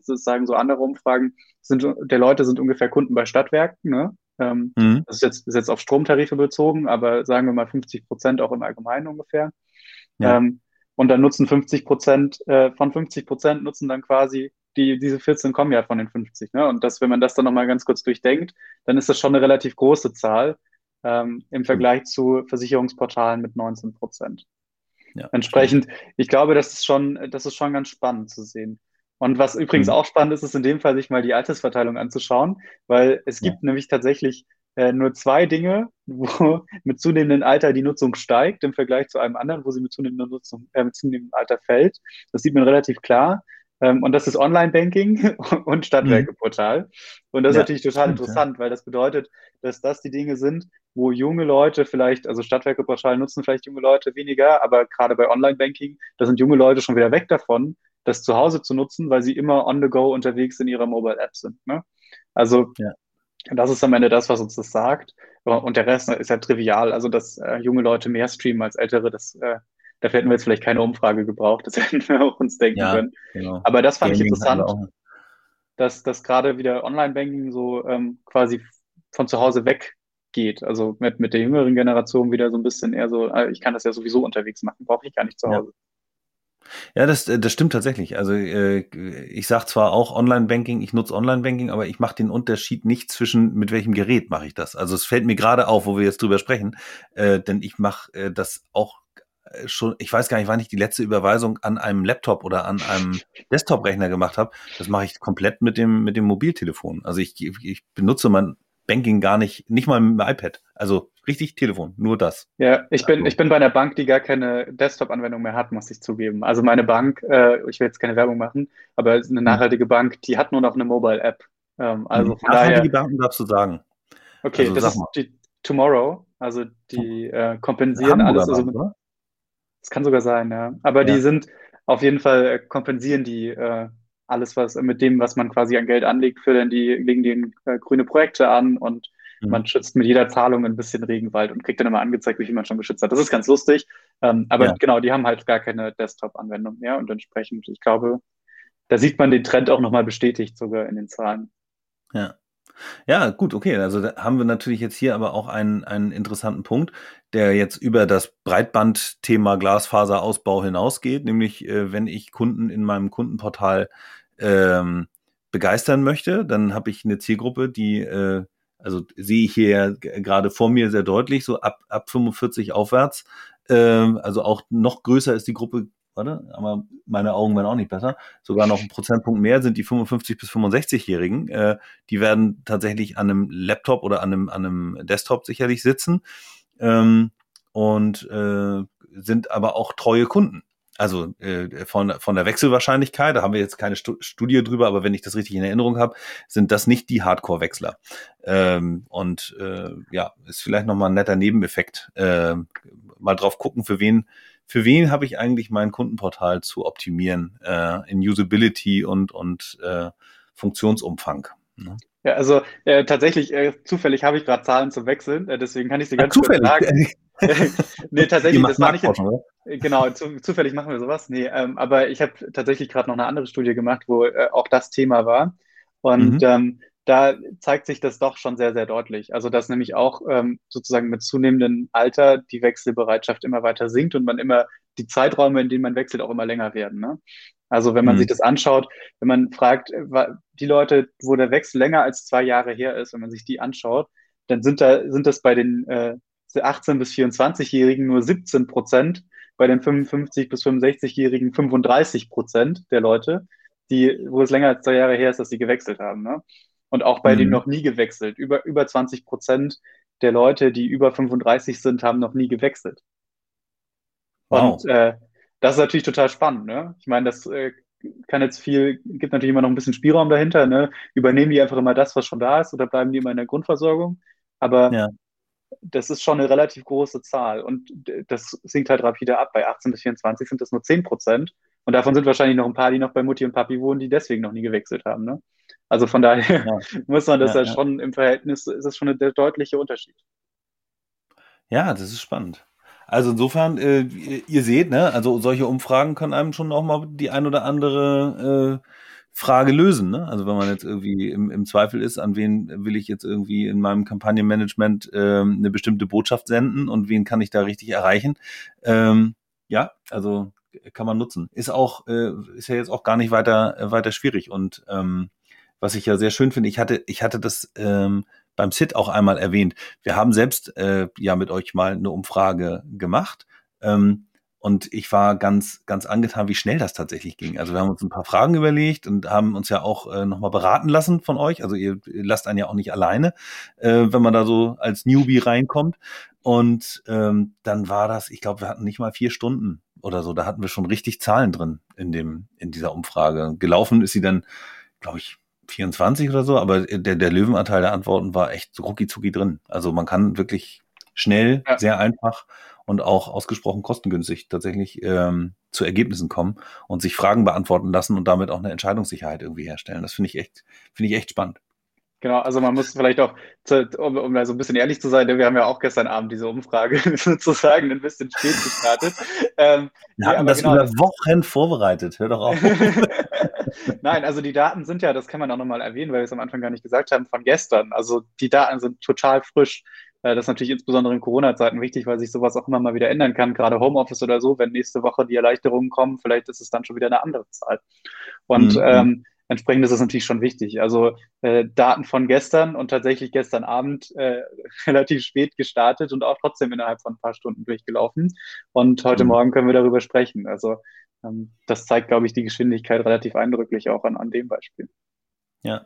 das sagen so andere Umfragen, der Leute sind ungefähr Kunden bei Stadtwerken, ne? Das ist jetzt auf Stromtarife bezogen, aber sagen wir mal 50% auch im Allgemeinen ungefähr. Ja. Und dann nutzen 50% nutzen dann quasi, diese 14 kommen ja von den 50. Ne? Und das, wenn man das dann nochmal ganz kurz durchdenkt, dann ist das schon eine relativ große Zahl im Vergleich zu Versicherungsportalen mit 19%. Ja. Entsprechend, ich glaube, das ist schon ganz spannend zu sehen. Und was übrigens auch spannend ist, ist in dem Fall, sich mal die Altersverteilung anzuschauen, weil es gibt nämlich tatsächlich nur 2 Dinge, wo mit zunehmendem Alter die Nutzung steigt im Vergleich zu einem anderen, wo sie mit zunehmendem Alter fällt. Das sieht man relativ klar. Und das ist Online-Banking und Stadtwerkeportal. Und das ist natürlich total interessant, weil das bedeutet, dass das die Dinge sind, wo junge Leute vielleicht, also Stadtwerkeportal nutzen vielleicht junge Leute weniger, aber gerade bei Online-Banking, da sind junge Leute schon wieder weg davon, das zu Hause zu nutzen, weil sie immer on the go unterwegs in ihrer Mobile-App sind. Ne? Also das ist am Ende das, was uns das sagt. Und der Rest ist ja trivial. Also dass junge Leute mehr streamen als ältere, dafür hätten wir jetzt vielleicht keine Umfrage gebraucht. Das hätten wir auch uns denken können. Genau. Aber das fand ich interessant, dass gerade wieder Online-Banking so quasi von zu Hause weg geht. Also mit der jüngeren Generation wieder so ein bisschen eher so, ich kann das ja sowieso unterwegs machen, brauche ich gar nicht zu Hause. Ja. Ja, das stimmt tatsächlich. Also ich sage zwar auch Online-Banking, ich nutze Online-Banking, aber ich mache den Unterschied nicht zwischen, mit welchem Gerät mache ich das. Also es fällt mir gerade auf, wo wir jetzt drüber sprechen, denn ich mache das auch schon, ich weiß gar nicht, wann ich die letzte Überweisung an einem Laptop oder an einem Desktop-Rechner gemacht habe. Das mache ich komplett mit dem Mobiltelefon. Also ich benutze mein Banking gar nicht mal mit dem iPad. Also richtig Telefon, nur das. Ja, ich bin bei einer Bank, die gar keine Desktop-Anwendung mehr hat, muss ich zugeben. Also meine Bank, ich will jetzt keine Werbung machen, aber eine nachhaltige Bank, die hat nur noch eine Mobile-App. Also von nachhaltige daher, Banken darfst du sagen. Okay, also, das ist die Tomorrow, also die kompensieren alles. Bank, also, das kann sogar sein, ja. Aber die sind auf jeden Fall kompensieren die alles, was mit dem, was man quasi an Geld anlegt, legen die grüne Projekte an und man schützt mit jeder Zahlung ein bisschen Regenwald und kriegt dann immer angezeigt, wie viel man schon geschützt hat. Das ist ganz lustig. Aber ja, genau, die haben halt gar keine Desktop-Anwendung mehr und entsprechend, ich glaube, da sieht man den Trend auch nochmal bestätigt, sogar in den Zahlen. Ja. Ja, gut, okay. Also da haben wir natürlich jetzt hier aber auch einen interessanten Punkt, der jetzt über das Breitbandthema Glasfaserausbau hinausgeht, nämlich wenn ich Kunden in meinem Kundenportal begeistern möchte, dann habe ich eine Zielgruppe, die, also sehe ich hier gerade vor mir sehr deutlich, so ab 45 aufwärts, also auch noch größer ist die Gruppe, warte, aber meine Augen werden auch nicht besser. Sogar noch ein Prozentpunkt mehr sind die 55- bis 65-Jährigen. Die werden tatsächlich an einem Laptop oder an einem Desktop sicherlich sitzen und sind aber auch treue Kunden. Also von der Wechselwahrscheinlichkeit, da haben wir jetzt keine Studie drüber, aber wenn ich das richtig in Erinnerung habe, sind das nicht die Hardcore-Wechsler. Ja, ist vielleicht nochmal ein netter Nebeneffekt. Mal drauf gucken, für wen habe ich eigentlich mein Kundenportal zu optimieren in Usability und Funktionsumfang? Ne? Ja, also tatsächlich, zufällig habe ich gerade Zahlen zum Wechseln, deswegen kann ich dir ganz kurz sagen. Nee, tatsächlich, das war nicht... Genau, zufällig machen wir sowas. Nee, aber ich habe tatsächlich gerade noch eine andere Studie gemacht, wo auch das Thema war. Und da zeigt sich das doch schon sehr, sehr deutlich. Also dass nämlich auch sozusagen mit zunehmendem Alter die Wechselbereitschaft immer weiter sinkt und man immer die Zeiträume, in denen man wechselt, auch immer länger werden. Ne? Also wenn man sich das anschaut, wenn man fragt, die Leute, wo der Wechsel länger als 2 Jahre her ist, wenn man sich die anschaut, dann sind das bei den 18- bis 24-Jährigen nur 17%, bei den 55- bis 65-Jährigen 35% der Leute, wo es länger als 2 Jahre her ist, dass sie gewechselt haben. Ne? Und auch bei denen noch nie gewechselt. Über 20% der Leute, die über 35 sind, haben noch nie gewechselt. Wow. Und das ist natürlich total spannend. Ne? Ich meine, das gibt natürlich immer noch ein bisschen Spielraum dahinter. Ne? Übernehmen die einfach immer das, was schon da ist, oder bleiben die immer in der Grundversorgung? Aber ja, das ist schon eine relativ große Zahl. Und das sinkt halt rapide ab. Bei 18 bis 24 sind das nur 10%. Und davon sind wahrscheinlich noch ein paar, die noch bei Mutti und Papi wohnen, die deswegen noch nie gewechselt haben. Ne? Also von daher muss man das ja schon im Verhältnis, ist das schon ein deutlicher Unterschied. Ja, das ist spannend. Also insofern, ihr seht, ne, also solche Umfragen können einem schon auch mal die ein oder andere Frage lösen. Ne? Also wenn man jetzt irgendwie im Zweifel ist, an wen will ich jetzt irgendwie in meinem Kampagnenmanagement eine bestimmte Botschaft senden und wen kann ich da richtig erreichen? Ja, also kann man nutzen. Ist ja jetzt auch gar nicht weiter schwierig und was ich ja sehr schön finde, ich hatte das beim SIT auch einmal erwähnt. Wir haben selbst ja mit euch mal eine Umfrage gemacht und ich war ganz, ganz angetan, wie schnell das tatsächlich ging. Also wir haben uns ein paar Fragen überlegt und haben uns ja auch nochmal beraten lassen von euch. Also ihr lasst einen ja auch nicht alleine, wenn man da so als Newbie reinkommt. Und dann war das, ich glaube, wir hatten nicht mal 4 Stunden oder so. Da hatten wir schon richtig Zahlen drin in dieser Umfrage. Gelaufen ist sie dann, glaube ich, 24 oder so, aber der Löwenanteil der Antworten war echt so rucki-zucki drin. Also man kann wirklich schnell, sehr einfach und auch ausgesprochen kostengünstig tatsächlich zu Ergebnissen kommen und sich Fragen beantworten lassen und damit auch eine Entscheidungssicherheit irgendwie herstellen. Das finde ich echt spannend. Genau, also man muss vielleicht auch, um da so ein bisschen ehrlich zu sein, denn wir haben ja auch gestern Abend diese Umfrage sozusagen ein bisschen spät gestartet. Wir hatten das über Wochen vorbereitet, hör doch auf. Nein, also die Daten sind ja, das kann man auch nochmal erwähnen, weil wir es am Anfang gar nicht gesagt haben, von gestern. Also die Daten sind total frisch. Das ist natürlich insbesondere in Corona-Zeiten wichtig, weil sich sowas auch immer mal wieder ändern kann, gerade Homeoffice oder so, wenn nächste Woche die Erleichterungen kommen, vielleicht ist es dann schon wieder eine andere Zahl. Und entsprechend ist das natürlich schon wichtig. Also Daten von gestern und tatsächlich gestern Abend relativ spät gestartet und auch trotzdem innerhalb von ein paar Stunden durchgelaufen. Und heute Morgen können wir darüber sprechen. Also das zeigt, glaube ich, die Geschwindigkeit relativ eindrücklich auch an dem Beispiel. Ja.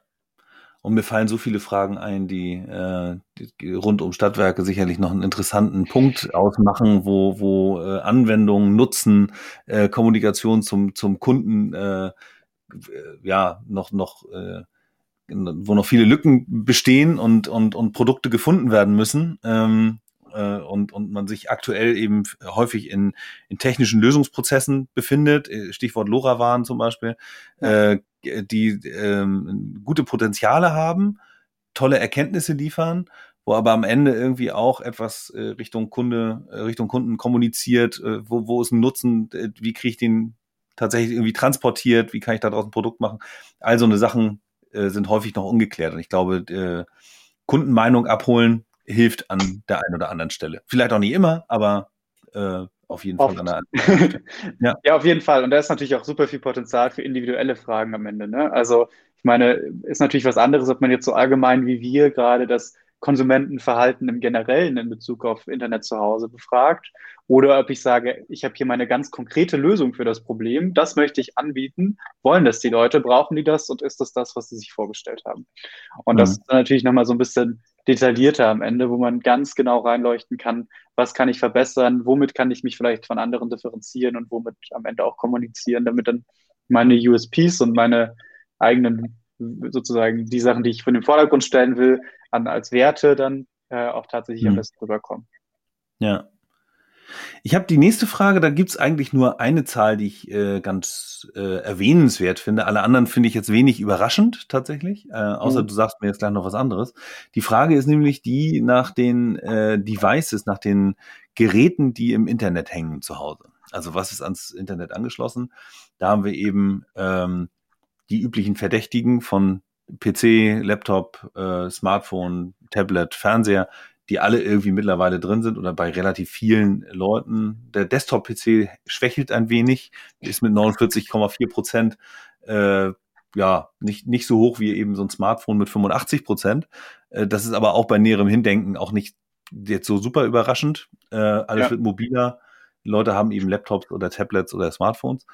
Und mir fallen so viele Fragen ein, die rund um Stadtwerke sicherlich noch einen interessanten Punkt ausmachen, wo Anwendungen, Nutzen, Kommunikation zum Kunden wo noch viele Lücken bestehen und Produkte gefunden werden müssen, und man sich aktuell eben häufig in technischen Lösungsprozessen befindet, Stichwort LoRaWAN zum Beispiel, die gute Potenziale haben, tolle Erkenntnisse liefern, wo aber am Ende irgendwie auch etwas Richtung Kunden kommuniziert, wo ist ein Nutzen, wie kriege ich den tatsächlich irgendwie transportiert, wie kann ich da draußen ein Produkt machen. All so eine Sachen sind häufig noch ungeklärt. Und ich glaube, Kundenmeinung abholen hilft an der einen oder anderen Stelle. Vielleicht auch nicht immer, aber auf jeden Fall an der anderen Stelle. Ja, auf jeden Fall. Und da ist natürlich auch super viel Potenzial für individuelle Fragen am Ende, ne? Also ich meine, ist natürlich was anderes, ob man jetzt so allgemein wie wir gerade das Konsumentenverhalten im Generellen in Bezug auf Internet zu Hause befragt oder ob ich sage, ich habe hier meine ganz konkrete Lösung für das Problem, das möchte ich anbieten, wollen das die Leute, brauchen die das und ist das das, was sie sich vorgestellt haben? Und das ist dann natürlich nochmal so ein bisschen detaillierter am Ende, wo man ganz genau reinleuchten kann, was kann ich verbessern, womit kann ich mich vielleicht von anderen differenzieren und womit am Ende auch kommunizieren, damit dann meine USPs und meine eigenen sozusagen die Sachen, die ich von dem Vordergrund stellen will, als Werte dann auch tatsächlich am besten rüberkommen. Ja. Ich habe die nächste Frage, da gibt es eigentlich nur eine Zahl, die ich ganz erwähnenswert finde. Alle anderen finde ich jetzt wenig überraschend tatsächlich, außer du sagst mir jetzt gleich noch was anderes. Die Frage ist nämlich die nach den Devices, nach den Geräten, die im Internet hängen zu Hause. Also was ist ans Internet angeschlossen? Da haben wir eben die üblichen Verdächtigen von PC, Laptop, Smartphone, Tablet, Fernseher, die alle irgendwie mittlerweile drin sind oder bei relativ vielen Leuten. Der Desktop-PC schwächelt ein wenig, ist mit 49,4% nicht so hoch wie eben so ein Smartphone mit 85%. Das ist aber auch bei näherem Hindenken auch nicht jetzt so super überraschend. Alles wird mobiler. Leute haben eben Laptops oder Tablets oder Smartphones.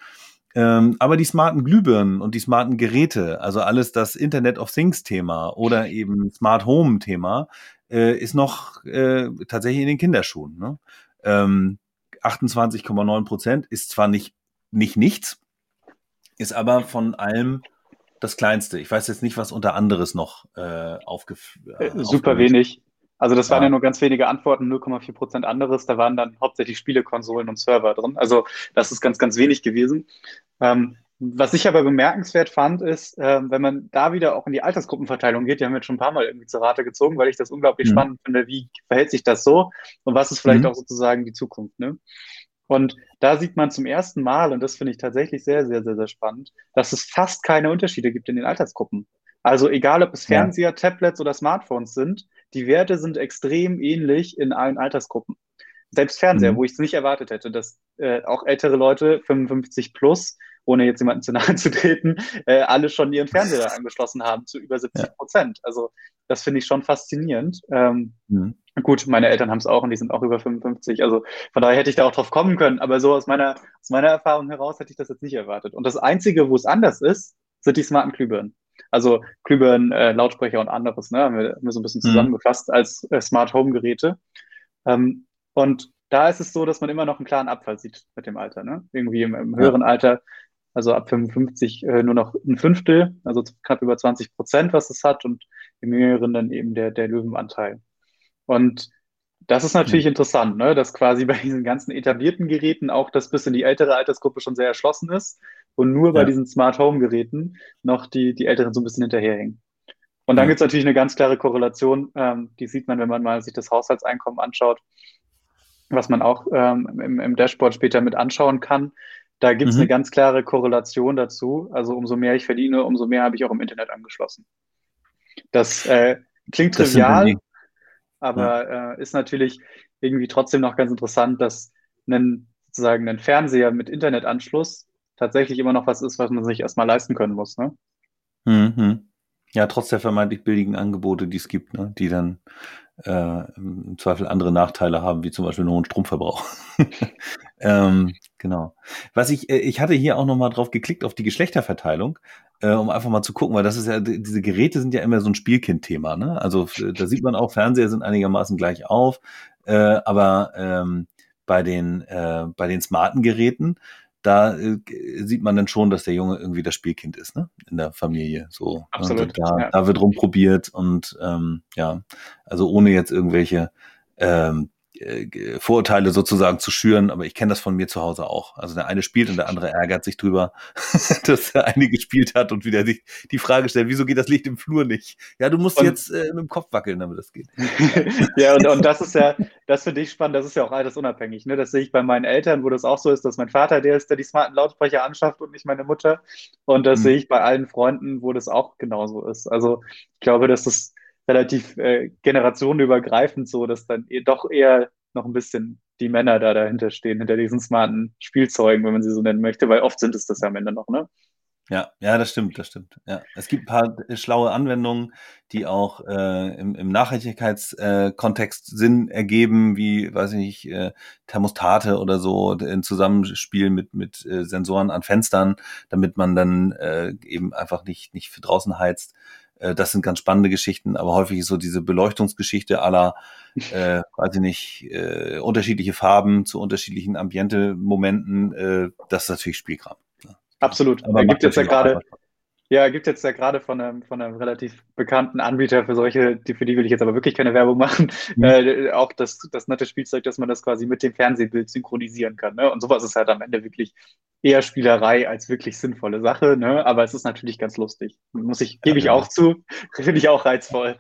Aber die smarten Glühbirnen und die smarten Geräte, also alles das Internet of Things-Thema oder eben Smart Home-Thema, ist noch tatsächlich in den Kinderschuhen, ne? 28,9% ist zwar nicht nichts, ist aber von allem das Kleinste. Ich weiß jetzt nicht, was unter anderes noch super wenig. Also das waren ja nur ganz wenige Antworten, 0,4% anderes. Da waren dann hauptsächlich Spiele, Konsolen und Server drin. Also das ist ganz, ganz wenig gewesen. Was ich aber bemerkenswert fand, ist, wenn man da wieder auch in die Altersgruppenverteilung geht, die haben wir jetzt schon ein paar Mal irgendwie zur Rate gezogen, weil ich das unglaublich spannend finde, wie verhält sich das so und was ist vielleicht auch sozusagen die Zukunft, ne? Und da sieht man zum ersten Mal, und das finde ich tatsächlich sehr, sehr, sehr, sehr spannend, dass es fast keine Unterschiede gibt in den Altersgruppen. Also egal, ob es Fernseher, Tablets oder Smartphones sind, die Werte sind extrem ähnlich in allen Altersgruppen. Selbst Fernseher, wo ich es nicht erwartet hätte, dass auch ältere Leute, 55 plus, ohne jetzt jemanden zu nahe zu treten, alle schon ihren Fernseher angeschlossen haben zu über 70%. Also das finde ich schon faszinierend. Gut, meine Eltern haben es auch und die sind auch über 55. Also von daher hätte ich da auch drauf kommen können. Aber so aus meiner Erfahrung heraus hätte ich das jetzt nicht erwartet. Und das Einzige, wo es anders ist, sind die smarten Glühbirnen. Also Glühbirnen, Lautsprecher und anderes, ne, haben wir so ein bisschen zusammengefasst als Smart-Home-Geräte. Und da ist es so, dass man immer noch einen klaren Abfall sieht mit dem Alter, ne? Irgendwie im höheren Alter, also ab 55 nur noch ein Fünftel, also knapp über 20%, was es hat, und im jüngeren dann eben der Löwenanteil. Und das ist natürlich interessant, ne? Dass quasi bei diesen ganzen etablierten Geräten auch das bis in die ältere Altersgruppe schon sehr erschlossen ist und nur bei diesen Smart-Home-Geräten noch die Älteren so ein bisschen hinterherhängen. Und dann gibt es natürlich eine ganz klare Korrelation, die sieht man, wenn man mal sich das Haushaltseinkommen anschaut, was man auch im Dashboard später mit anschauen kann. Da gibt es eine ganz klare Korrelation dazu. Also umso mehr ich verdiene, umso mehr habe ich auch im Internet angeschlossen. Das klingt trivial, aber ist natürlich irgendwie trotzdem noch ganz interessant, dass sozusagen ein Fernseher mit Internetanschluss tatsächlich immer noch was ist, was man sich erstmal leisten können muss, ne? Mhm. Ja, trotz der vermeintlich billigen Angebote, die es gibt, ne? Die dann im Zweifel andere Nachteile haben, wie zum Beispiel einen hohen Stromverbrauch. Genau. Ich hatte hier auch nochmal drauf geklickt, auf die Geschlechterverteilung, um einfach mal zu gucken, weil das ist ja, diese Geräte sind ja immer so ein Spielkind-Thema, ne? Also da sieht man auch, Fernseher sind einigermaßen gleich auf, aber bei den smarten Geräten, da sieht man dann schon, dass der Junge irgendwie das Spielkind ist, ne? In der Familie. So. Absolut. Da wird rumprobiert und also ohne jetzt irgendwelche Vorurteile sozusagen zu schüren, aber ich kenne das von mir zu Hause auch. Also der eine spielt und der andere ärgert sich drüber, dass der eine gespielt hat und wieder sich die Frage stellt, wieso geht das Licht im Flur nicht? Ja, du musst jetzt mit dem Kopf wackeln, damit das geht. Ja, und das ist ja, das finde ich spannend, das ist ja auch altersunabhängig, ne? Das sehe ich bei meinen Eltern, wo das auch so ist, dass mein Vater der ist, der die smarten Lautsprecher anschafft und nicht meine Mutter. Und das sehe ich bei allen Freunden, wo das auch genauso ist. Also ich glaube, dass das relativ generationenübergreifend so, dass dann doch eher noch ein bisschen die Männer da dahinter stehen, hinter diesen smarten Spielzeugen, wenn man sie so nennen möchte, weil oft sind es das ja am Ende noch, ne? Ja, das stimmt. Ja. Es gibt ein paar schlaue Anwendungen, die auch im Nachhaltigkeitskontext Sinn ergeben, wie, weiß ich nicht, Thermostate oder so in Zusammenspiel mit Sensoren an Fenstern, damit man dann eben einfach nicht für draußen heizt. Das sind ganz spannende Geschichten, aber häufig ist so diese Beleuchtungsgeschichte à la, weiß ich nicht, unterschiedliche Farben zu unterschiedlichen Ambiente-Momenten, das ist natürlich Spielkram. Ja. Absolut. Aber gibt jetzt ja gerade von einem relativ bekannten Anbieter für solche, für die will ich jetzt aber wirklich keine Werbung machen, auch das nette Spielzeug, dass man das quasi mit dem Fernsehbild synchronisieren kann. Ne? Und sowas ist halt am Ende wirklich eher Spielerei als wirklich sinnvolle Sache, ne? Aber es ist natürlich ganz lustig. Gebe ich auch zu, finde ich auch reizvoll.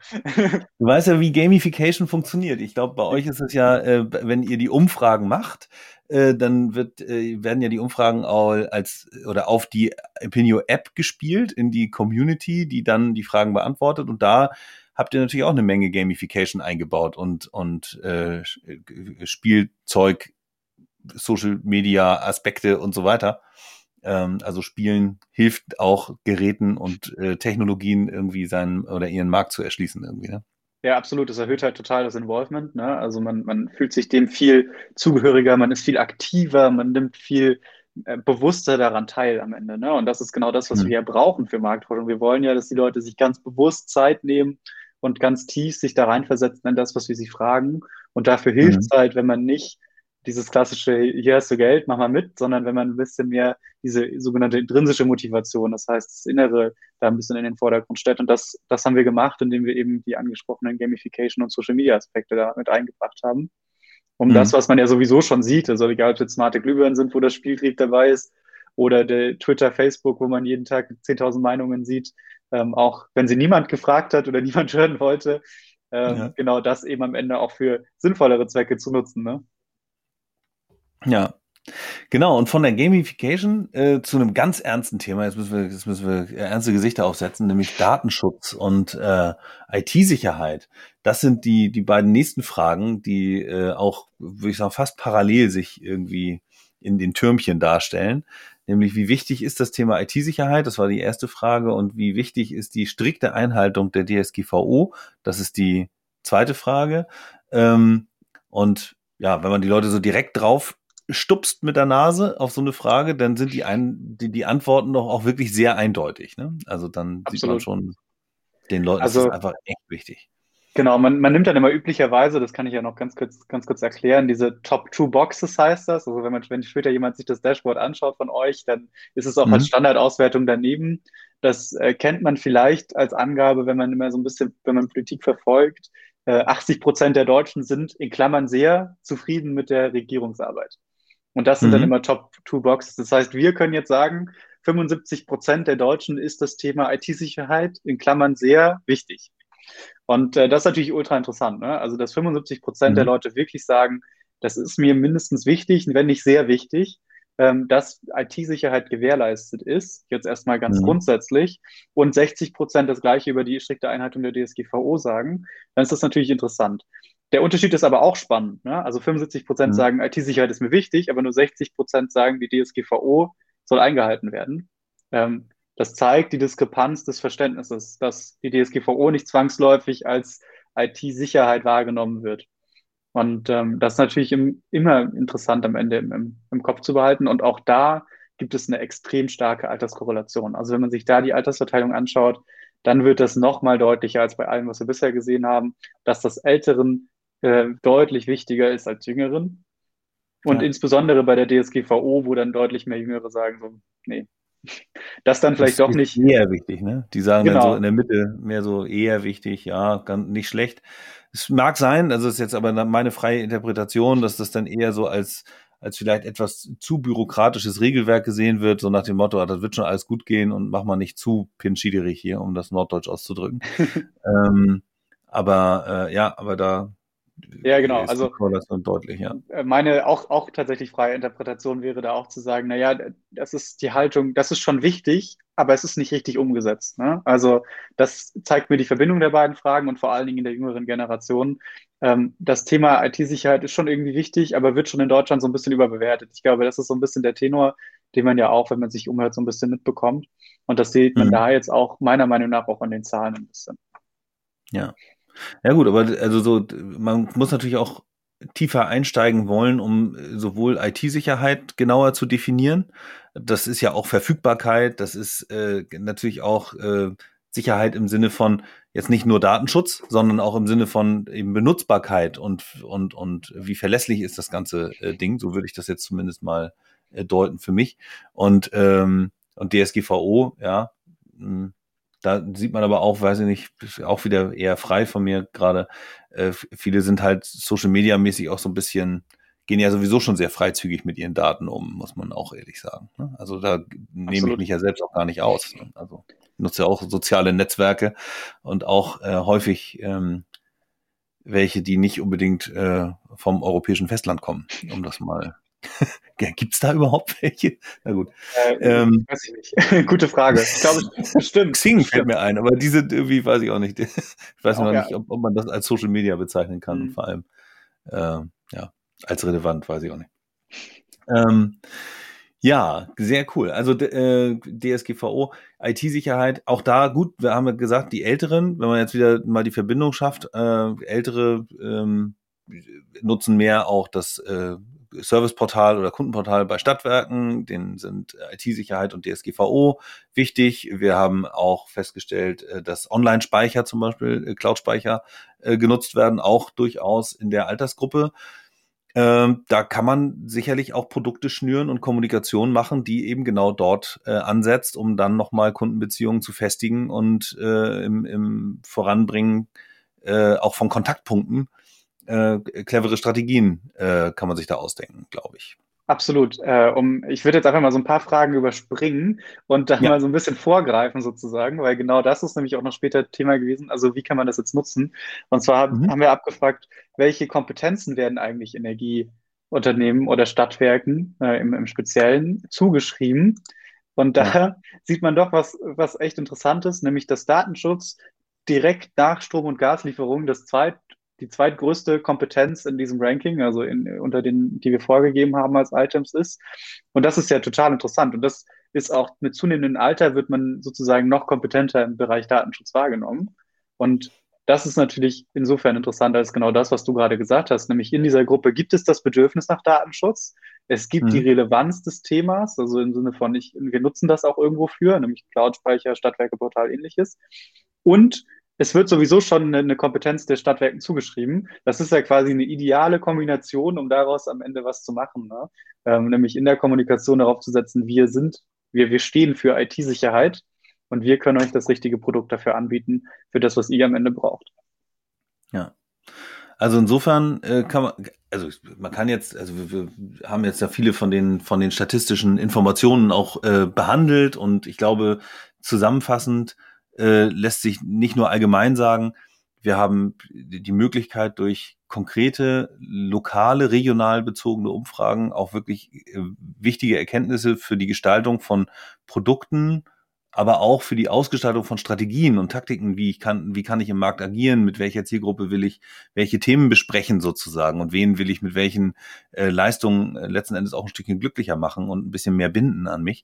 Du weißt ja, wie Gamification funktioniert. Ich glaube, bei euch ist es ja, wenn ihr die Umfragen macht, dann werden ja die Umfragen auf die Appinio-App gespielt, in die Community, die dann die Fragen beantwortet. Und da habt ihr natürlich auch eine Menge Gamification eingebaut und Spielzeug, Social-Media-Aspekte und so weiter. Also Spielen hilft auch Geräten und Technologien irgendwie ihren Markt zu erschließen irgendwie, ne? Ja, absolut. Das erhöht halt total das Involvement, ne? Also man fühlt sich dem viel zugehöriger, man ist viel aktiver, man nimmt viel bewusster daran teil am Ende, ne? Und das ist genau das, was wir ja brauchen für Marktforschung. Wir wollen ja, dass die Leute sich ganz bewusst Zeit nehmen und ganz tief sich da reinversetzen in das, was wir sie fragen. Und dafür hilft es halt, wenn man nicht dieses klassische, hier hast du Geld, mach mal mit, sondern wenn man ein bisschen mehr diese sogenannte intrinsische Motivation, das heißt das Innere, da ein bisschen in den Vordergrund stellt. Und das haben wir gemacht, indem wir eben die angesprochenen Gamification- und Social-Media-Aspekte da mit eingebracht haben. Um das, was man ja sowieso schon sieht, also egal, ob es jetzt smarte Glühbirnen sind, wo das Spieltrieb dabei ist, oder der Twitter, Facebook, wo man jeden Tag 10.000 Meinungen sieht, auch wenn sie niemand gefragt hat oder niemand hören wollte, genau das eben am Ende auch für sinnvollere Zwecke zu nutzen, ne? Ja, genau. Und von der Gamification zu einem ganz ernsten Thema, jetzt müssen wir ernste Gesichter aufsetzen, nämlich Datenschutz und IT-Sicherheit. Das sind die beiden nächsten Fragen, die auch, würde ich sagen, fast parallel sich irgendwie in den Türmchen darstellen. Nämlich, wie wichtig ist das Thema IT-Sicherheit? Das war die erste Frage. Und wie wichtig ist die strikte Einhaltung der DSGVO? Das ist die zweite Frage. Und ja, wenn man die Leute so direkt drauf stupst mit der Nase auf so eine Frage, dann sind die Antworten doch auch wirklich sehr eindeutig, ne? Also dann Absolut. Sieht man schon den Leuten, das ist einfach echt wichtig. Genau, man nimmt dann immer üblicherweise, das kann ich ja noch ganz kurz erklären, diese Top-2-Boxes heißt das. Also wenn später jemand sich das Dashboard anschaut von euch, dann ist es auch als Standardauswertung daneben. Das kennt man vielleicht als Angabe, wenn man immer so ein bisschen, wenn man Politik verfolgt, 80% der Deutschen sind in Klammern sehr zufrieden mit der Regierungsarbeit. Und das sind dann immer Top-2-Boxes. Das heißt, wir können jetzt sagen, 75% der Deutschen ist das Thema IT-Sicherheit in Klammern sehr wichtig. Und das ist natürlich ultra interessant, ne? Also, dass 75% der Leute wirklich sagen, das ist mir mindestens wichtig, wenn nicht sehr wichtig, dass IT-Sicherheit gewährleistet ist, jetzt erstmal ganz grundsätzlich, und 60% das Gleiche über die strikte Einhaltung der DSGVO sagen, dann ist das natürlich interessant. Der Unterschied ist aber auch spannend, ne? Also 75% sagen, IT-Sicherheit ist mir wichtig, aber nur 60% sagen, die DSGVO soll eingehalten werden. Das zeigt die Diskrepanz des Verständnisses, dass die DSGVO nicht zwangsläufig als IT-Sicherheit wahrgenommen wird. Und das ist natürlich immer interessant am Ende im Kopf zu behalten. Und auch da gibt es eine extrem starke Alterskorrelation. Also wenn man sich da die Altersverteilung anschaut, dann wird das nochmal deutlicher als bei allem, was wir bisher gesehen haben, dass das Älteren deutlich wichtiger ist als Jüngeren. Und insbesondere bei der DSGVO, wo dann deutlich mehr Jüngere sagen so, nee, das dann vielleicht das doch nicht. Eher wichtig, ne? Die sagen dann so in der Mitte mehr so eher wichtig, ja, nicht schlecht. Es mag sein, also ist jetzt aber meine freie Interpretation, dass das dann eher so als vielleicht etwas zu bürokratisches Regelwerk gesehen wird, so nach dem Motto, das wird schon alles gut gehen und mach mal nicht zu pinschierig hier, um das Norddeutsch auszudrücken. Aber da ja, genau. Also deutlich, ja. Meine auch tatsächlich freie Interpretation wäre da auch zu sagen, naja, das ist die Haltung, das ist schon wichtig, aber es ist nicht richtig umgesetzt. Ne? Also das zeigt mir die Verbindung der beiden Fragen und vor allen Dingen in der jüngeren Generation. Das Thema IT-Sicherheit ist schon irgendwie wichtig, aber wird schon in Deutschland so ein bisschen überbewertet. Ich glaube, das ist so ein bisschen der Tenor, den man ja auch, wenn man sich umhört, so ein bisschen mitbekommt. Und das sieht man da jetzt auch meiner Meinung nach auch an den Zahlen ein bisschen. Ja. Ja gut, aber also so, man muss natürlich auch tiefer einsteigen wollen, um sowohl IT-Sicherheit genauer zu definieren. Das ist ja auch Verfügbarkeit, das ist natürlich auch Sicherheit im Sinne von jetzt nicht nur Datenschutz, sondern auch im Sinne von eben Benutzbarkeit und wie verlässlich ist das ganze Ding. So würde ich das jetzt zumindest mal deuten für mich. Und DSGVO, ja. Da sieht man aber auch, weiß ich nicht, auch wieder eher frei von mir gerade. Viele sind halt Social-Media-mäßig auch so ein bisschen, gehen ja sowieso schon sehr freizügig mit ihren Daten um, muss man auch ehrlich sagen. Also da nehme ich mich ja selbst auch gar nicht aus. Also ich nutze ja auch soziale Netzwerke und auch häufig welche, die nicht unbedingt vom europäischen Festland kommen, um das mal... Gibt es da überhaupt welche? Na gut. Weiß ich nicht. Gute Frage. Ich glaube, bestimmt. Xing fällt mir ein, aber diese irgendwie weiß ich auch nicht. Ich weiß noch nicht, ob man das als Social Media bezeichnen kann und vor allem als relevant, weiß ich auch nicht. Ja, sehr cool. Also DSGVO, IT-Sicherheit, auch da gut, wir haben ja gesagt, die Älteren, wenn man jetzt wieder mal die Verbindung schafft, Ältere nutzen mehr auch das Serviceportal oder Kundenportal bei Stadtwerken, denen sind IT-Sicherheit und DSGVO wichtig. Wir haben auch festgestellt, dass Online-Speicher zum Beispiel, Cloud-Speicher genutzt werden, auch durchaus in der Altersgruppe. Da kann man sicherlich auch Produkte schnüren und Kommunikation machen, die eben genau dort ansetzt, um dann nochmal Kundenbeziehungen zu festigen und im Voranbringen auch von Kontaktpunkten. Clevere Strategien kann man sich da ausdenken, glaube ich. Absolut. Ich würde jetzt einfach mal so ein paar Fragen überspringen und dann mal so ein bisschen vorgreifen sozusagen, weil genau das ist nämlich auch noch später Thema gewesen. Also wie kann man das jetzt nutzen? Und zwar haben wir abgefragt, welche Kompetenzen werden eigentlich Energieunternehmen oder Stadtwerken im Speziellen zugeschrieben? Und da sieht man doch was echt Interessantes, nämlich dass Datenschutz direkt nach Strom- und Gaslieferung die zweitgrößte Kompetenz in diesem Ranking, also unter denen, die wir vorgegeben haben als Items ist. Und das ist ja total interessant. Und das ist auch mit zunehmendem Alter wird man sozusagen noch kompetenter im Bereich Datenschutz wahrgenommen. Und das ist natürlich insofern interessant als genau das, was du gerade gesagt hast. Nämlich in dieser Gruppe gibt es das Bedürfnis nach Datenschutz. Es gibt die Relevanz des Themas, also im Sinne von wir nutzen das auch irgendwo für, nämlich Cloud-Speicher, Stadtwerkeportal, ähnliches. Und es wird sowieso schon eine Kompetenz der Stadtwerken zugeschrieben. Das ist ja quasi eine ideale Kombination, um daraus am Ende was zu machen. Ne? Nämlich in der Kommunikation darauf zu setzen, wir stehen für IT-Sicherheit und wir können euch das richtige Produkt dafür anbieten, für das, was ihr am Ende braucht. Ja. Also insofern wir haben jetzt ja viele von den statistischen Informationen auch behandelt und ich glaube, zusammenfassend lässt sich nicht nur allgemein sagen, wir haben die Möglichkeit, durch konkrete, lokale, regional bezogene Umfragen auch wirklich wichtige Erkenntnisse für die Gestaltung von Produkten, aber auch für die Ausgestaltung von Strategien und Taktiken, wie kann ich im Markt agieren, mit welcher Zielgruppe will ich welche Themen besprechen sozusagen und wen will ich mit welchen Leistungen letzten Endes auch ein Stückchen glücklicher machen und ein bisschen mehr binden an mich.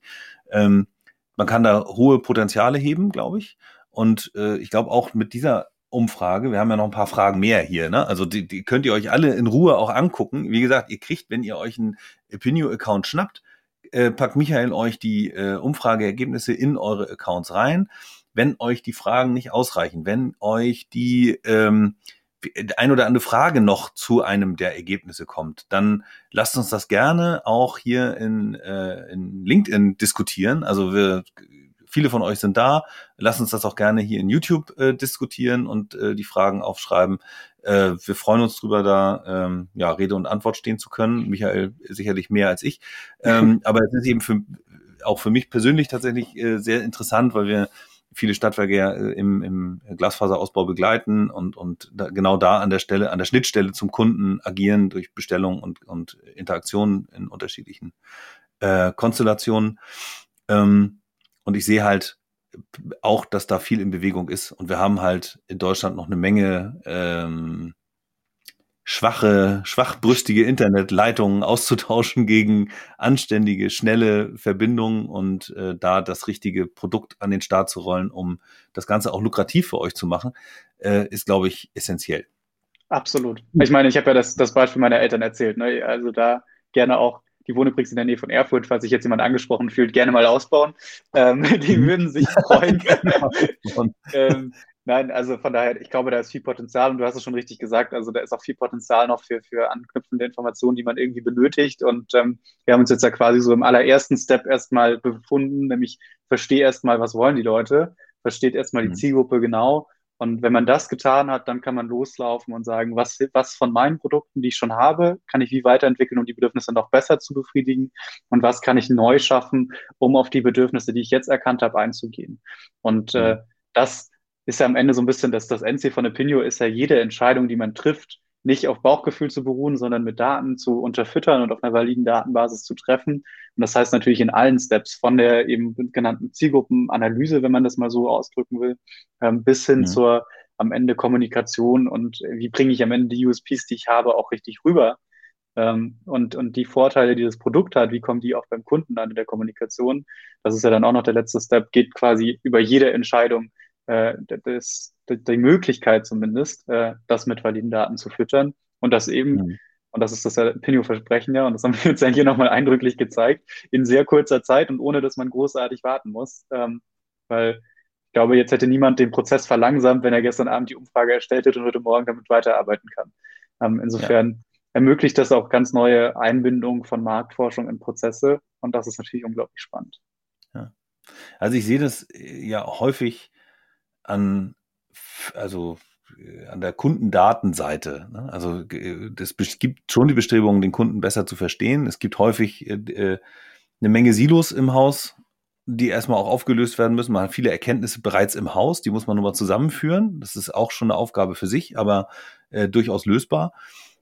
Man kann da hohe Potenziale heben, glaube ich. Und ich glaube auch mit dieser Umfrage, wir haben ja noch ein paar Fragen mehr hier, ne? Also die könnt ihr euch alle in Ruhe auch angucken. Wie gesagt, ihr kriegt, wenn ihr euch einen Appinio-Account schnappt, packt Michael euch die Umfrageergebnisse in eure Accounts rein. Wenn euch die Fragen nicht ausreichen, wenn euch die ein oder andere Frage noch zu einem der Ergebnisse kommt, dann lasst uns das gerne auch hier in LinkedIn diskutieren. Also viele von euch sind da. Lasst uns das auch gerne hier in YouTube diskutieren und die Fragen aufschreiben. Wir freuen uns drüber, da Rede und Antwort stehen zu können. Michael sicherlich mehr als ich. Aber es ist eben auch für mich persönlich tatsächlich sehr interessant, weil wir viele Stadtwerke ja im Glasfaserausbau begleiten und da, genau da an der Schnittstelle zum Kunden agieren durch Bestellung und Interaktionen in unterschiedlichen Konstellationen. Und ich sehe halt auch, dass da viel in Bewegung ist. Und wir haben halt in Deutschland noch eine Menge schwachbrüstige Internetleitungen auszutauschen gegen anständige, schnelle Verbindungen und da das richtige Produkt an den Start zu rollen, um das Ganze auch lukrativ für euch zu machen, ist, glaube ich, essentiell. Absolut. Ich meine, ich habe ja das Beispiel meiner Eltern erzählt, ne? Also da gerne auch, die wohnen übrigens in der Nähe von Erfurt, falls sich jetzt jemand angesprochen fühlt, gerne mal ausbauen. Die würden sich freuen. Nein, also von daher, ich glaube, da ist viel Potenzial und du hast es schon richtig gesagt, also da ist auch viel Potenzial noch für anknüpfende Informationen, die man irgendwie benötigt und wir haben uns jetzt ja quasi so im allerersten Step erstmal befunden, nämlich verstehe erstmal, was wollen die Leute, versteht erstmal die Zielgruppe genau und wenn man das getan hat, dann kann man loslaufen und sagen, was von meinen Produkten, die ich schon habe, kann ich wie weiterentwickeln, um die Bedürfnisse noch besser zu befriedigen und was kann ich neu schaffen, um auf die Bedürfnisse, die ich jetzt erkannt habe, einzugehen und das ist ja am Ende so ein bisschen, dass das Endziel von Appinio ist ja jede Entscheidung, die man trifft, nicht auf Bauchgefühl zu beruhen, sondern mit Daten zu unterfüttern und auf einer validen Datenbasis zu treffen. Und das heißt natürlich in allen Steps, von der eben genannten Zielgruppenanalyse, wenn man das mal so ausdrücken will, bis hin zur am Ende Kommunikation und wie bringe ich am Ende die USPs, die ich habe, auch richtig rüber. Und die Vorteile, die das Produkt hat, wie kommen die auch beim Kunden an in der Kommunikation? Das ist ja dann auch noch der letzte Step, geht quasi über jede Entscheidung, die Möglichkeit zumindest, das mit validen Daten zu füttern und das eben, und das ist das Appinio-Versprechen ja, und das haben wir uns ja hier nochmal eindrücklich gezeigt, in sehr kurzer Zeit und ohne, dass man großartig warten muss, weil ich glaube, jetzt hätte niemand den Prozess verlangsamt, wenn er gestern Abend die Umfrage erstellt hätte und heute Morgen damit weiterarbeiten kann. Insofern ermöglicht das auch ganz neue Einbindung von Marktforschung in Prozesse und das ist natürlich unglaublich spannend. Ja. Also ich sehe das ja häufig an der Kundendatenseite. Ne? Also es gibt schon die Bestrebungen, den Kunden besser zu verstehen. Es gibt häufig eine Menge Silos im Haus, die erstmal auch aufgelöst werden müssen. Man hat viele Erkenntnisse bereits im Haus, die muss man nur mal zusammenführen. Das ist auch schon eine Aufgabe für sich, aber durchaus lösbar.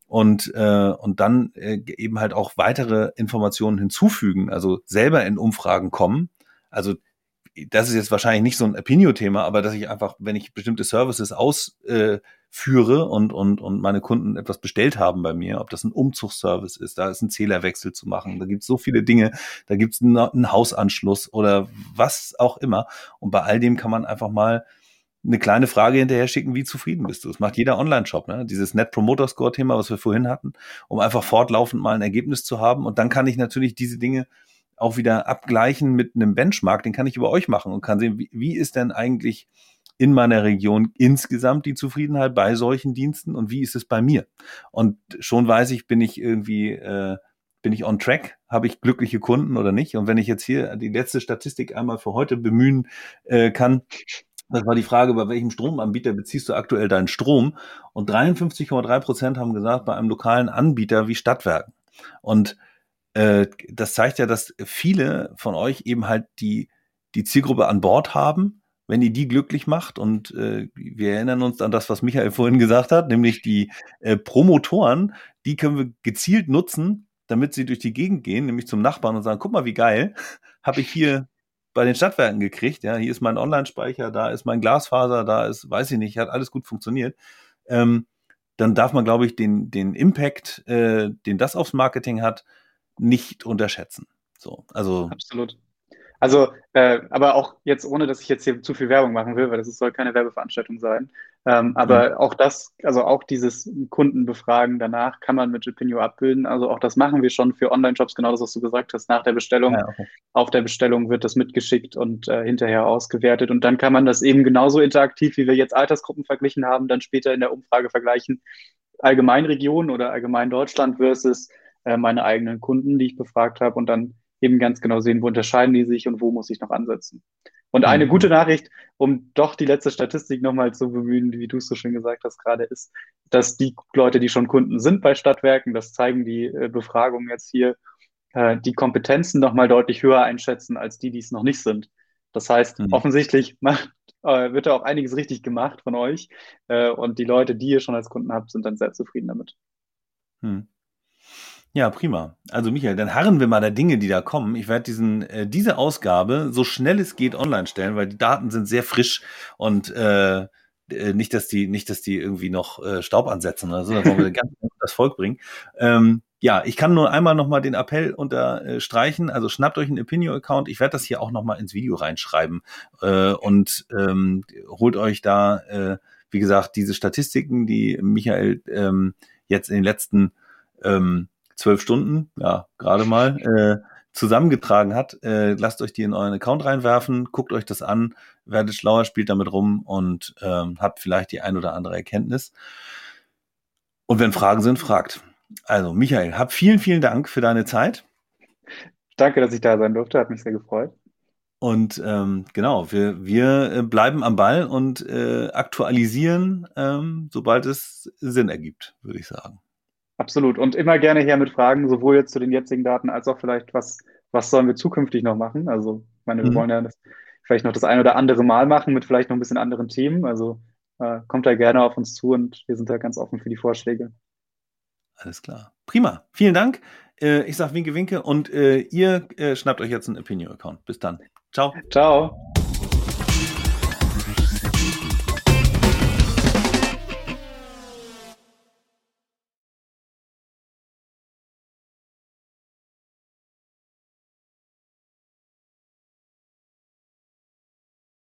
Und dann eben halt auch weitere Informationen hinzufügen, also selber in Umfragen kommen. Also das ist jetzt wahrscheinlich nicht so ein Appinio-Thema, aber dass ich einfach, wenn ich bestimmte Services ausführe und meine Kunden etwas bestellt haben bei mir, ob das ein Umzugsservice ist, da ist ein Zählerwechsel zu machen, da gibt's so viele Dinge, da gibt's einen Hausanschluss oder was auch immer. Und bei all dem kann man einfach mal eine kleine Frage hinterher schicken, wie zufrieden bist du? Das macht jeder Online-Shop, ne? Dieses Net Promoter Score-Thema, was wir vorhin hatten, um einfach fortlaufend mal ein Ergebnis zu haben. Und dann kann ich natürlich diese Dinge auch wieder abgleichen mit einem Benchmark, den kann ich über euch machen und kann sehen, wie ist denn eigentlich in meiner Region insgesamt die Zufriedenheit bei solchen Diensten und wie ist es bei mir? Und schon weiß ich, bin ich on track, habe ich glückliche Kunden oder nicht? Und wenn ich jetzt hier die letzte Statistik einmal für heute bemühen kann, das war die Frage, bei welchem Stromanbieter beziehst du aktuell deinen Strom? Und 53,3% haben gesagt, bei einem lokalen Anbieter wie Stadtwerken. Und das zeigt ja, dass viele von euch eben halt die Zielgruppe an Bord haben, wenn ihr die glücklich macht. Und wir erinnern uns an das, was Michael vorhin gesagt hat, nämlich die Promotoren, die können wir gezielt nutzen, damit sie durch die Gegend gehen, nämlich zum Nachbarn und sagen, guck mal, wie geil, habe ich hier bei den Stadtwerken gekriegt. Ja, hier ist mein Online-Speicher, da ist mein Glasfaser, da ist, weiß ich nicht, hat alles gut funktioniert. Dann darf man, glaube ich, den Impact, den das aufs Marketing hat, nicht unterschätzen. So, also absolut. Also, aber auch jetzt, ohne dass ich jetzt hier zu viel Werbung machen will, weil das soll keine Werbeveranstaltung sein. Aber auch das, also auch dieses Kundenbefragen danach kann man mit Appinio abbilden. Also auch das machen wir schon für Online-Shops, genau das, was du gesagt hast, nach der Bestellung. Ja, okay. Auf der Bestellung wird das mitgeschickt und hinterher ausgewertet. Und dann kann man das eben genauso interaktiv, wie wir jetzt Altersgruppen verglichen haben, dann später in der Umfrage vergleichen. Allgemein Region oder allgemein Deutschland versus meine eigenen Kunden, die ich befragt habe, und dann eben ganz genau sehen, wo unterscheiden die sich und wo muss ich noch ansetzen. Und eine gute Nachricht, um doch die letzte Statistik nochmal zu bemühen, wie du es so schön gesagt hast gerade, ist, dass die Leute, die schon Kunden sind bei Stadtwerken, das zeigen die Befragungen jetzt hier, die Kompetenzen nochmal deutlich höher einschätzen als die, die es noch nicht sind. Das heißt, offensichtlich wird da auch einiges richtig gemacht von euch und die Leute, die ihr schon als Kunden habt, sind dann sehr zufrieden damit. Ja, prima. Also Michael, dann harren wir mal der Dinge, die da kommen. Ich werde diese Ausgabe so schnell es geht online stellen, weil die Daten sind sehr frisch und nicht, dass die irgendwie noch Staub ansetzen oder so, dann wollen wir ganz das Volk bringen. Ja, ich kann nur einmal nochmal den Appell unterstreichen, also schnappt euch einen Appinio-Account, ich werde das hier auch nochmal ins Video reinschreiben und holt euch da, wie gesagt, diese Statistiken, die Michael jetzt in den letzten 12 Stunden, ja, gerade mal, zusammengetragen hat. Lasst euch die in euren Account reinwerfen, guckt euch das an, werdet schlauer, spielt damit rum und habt vielleicht die ein oder andere Erkenntnis. Und wenn Fragen sind, fragt. Also Michael, hab vielen, vielen Dank für deine Zeit. Danke, dass ich da sein durfte, hat mich sehr gefreut. Und genau, wir bleiben am Ball und aktualisieren, sobald es Sinn ergibt, würde ich sagen. Absolut und immer gerne her mit Fragen, sowohl jetzt zu den jetzigen Daten als auch vielleicht, was sollen wir zukünftig noch machen? Also ich meine, wir wollen ja das, vielleicht noch das ein oder andere Mal machen mit vielleicht noch ein bisschen anderen Themen, also kommt da gerne auf uns zu und wir sind da ganz offen für die Vorschläge. Alles klar. Prima. Vielen Dank. Ich sag Winke, Winke und ihr schnappt euch jetzt einen Appinio-Account. Bis dann. Ciao. Ciao.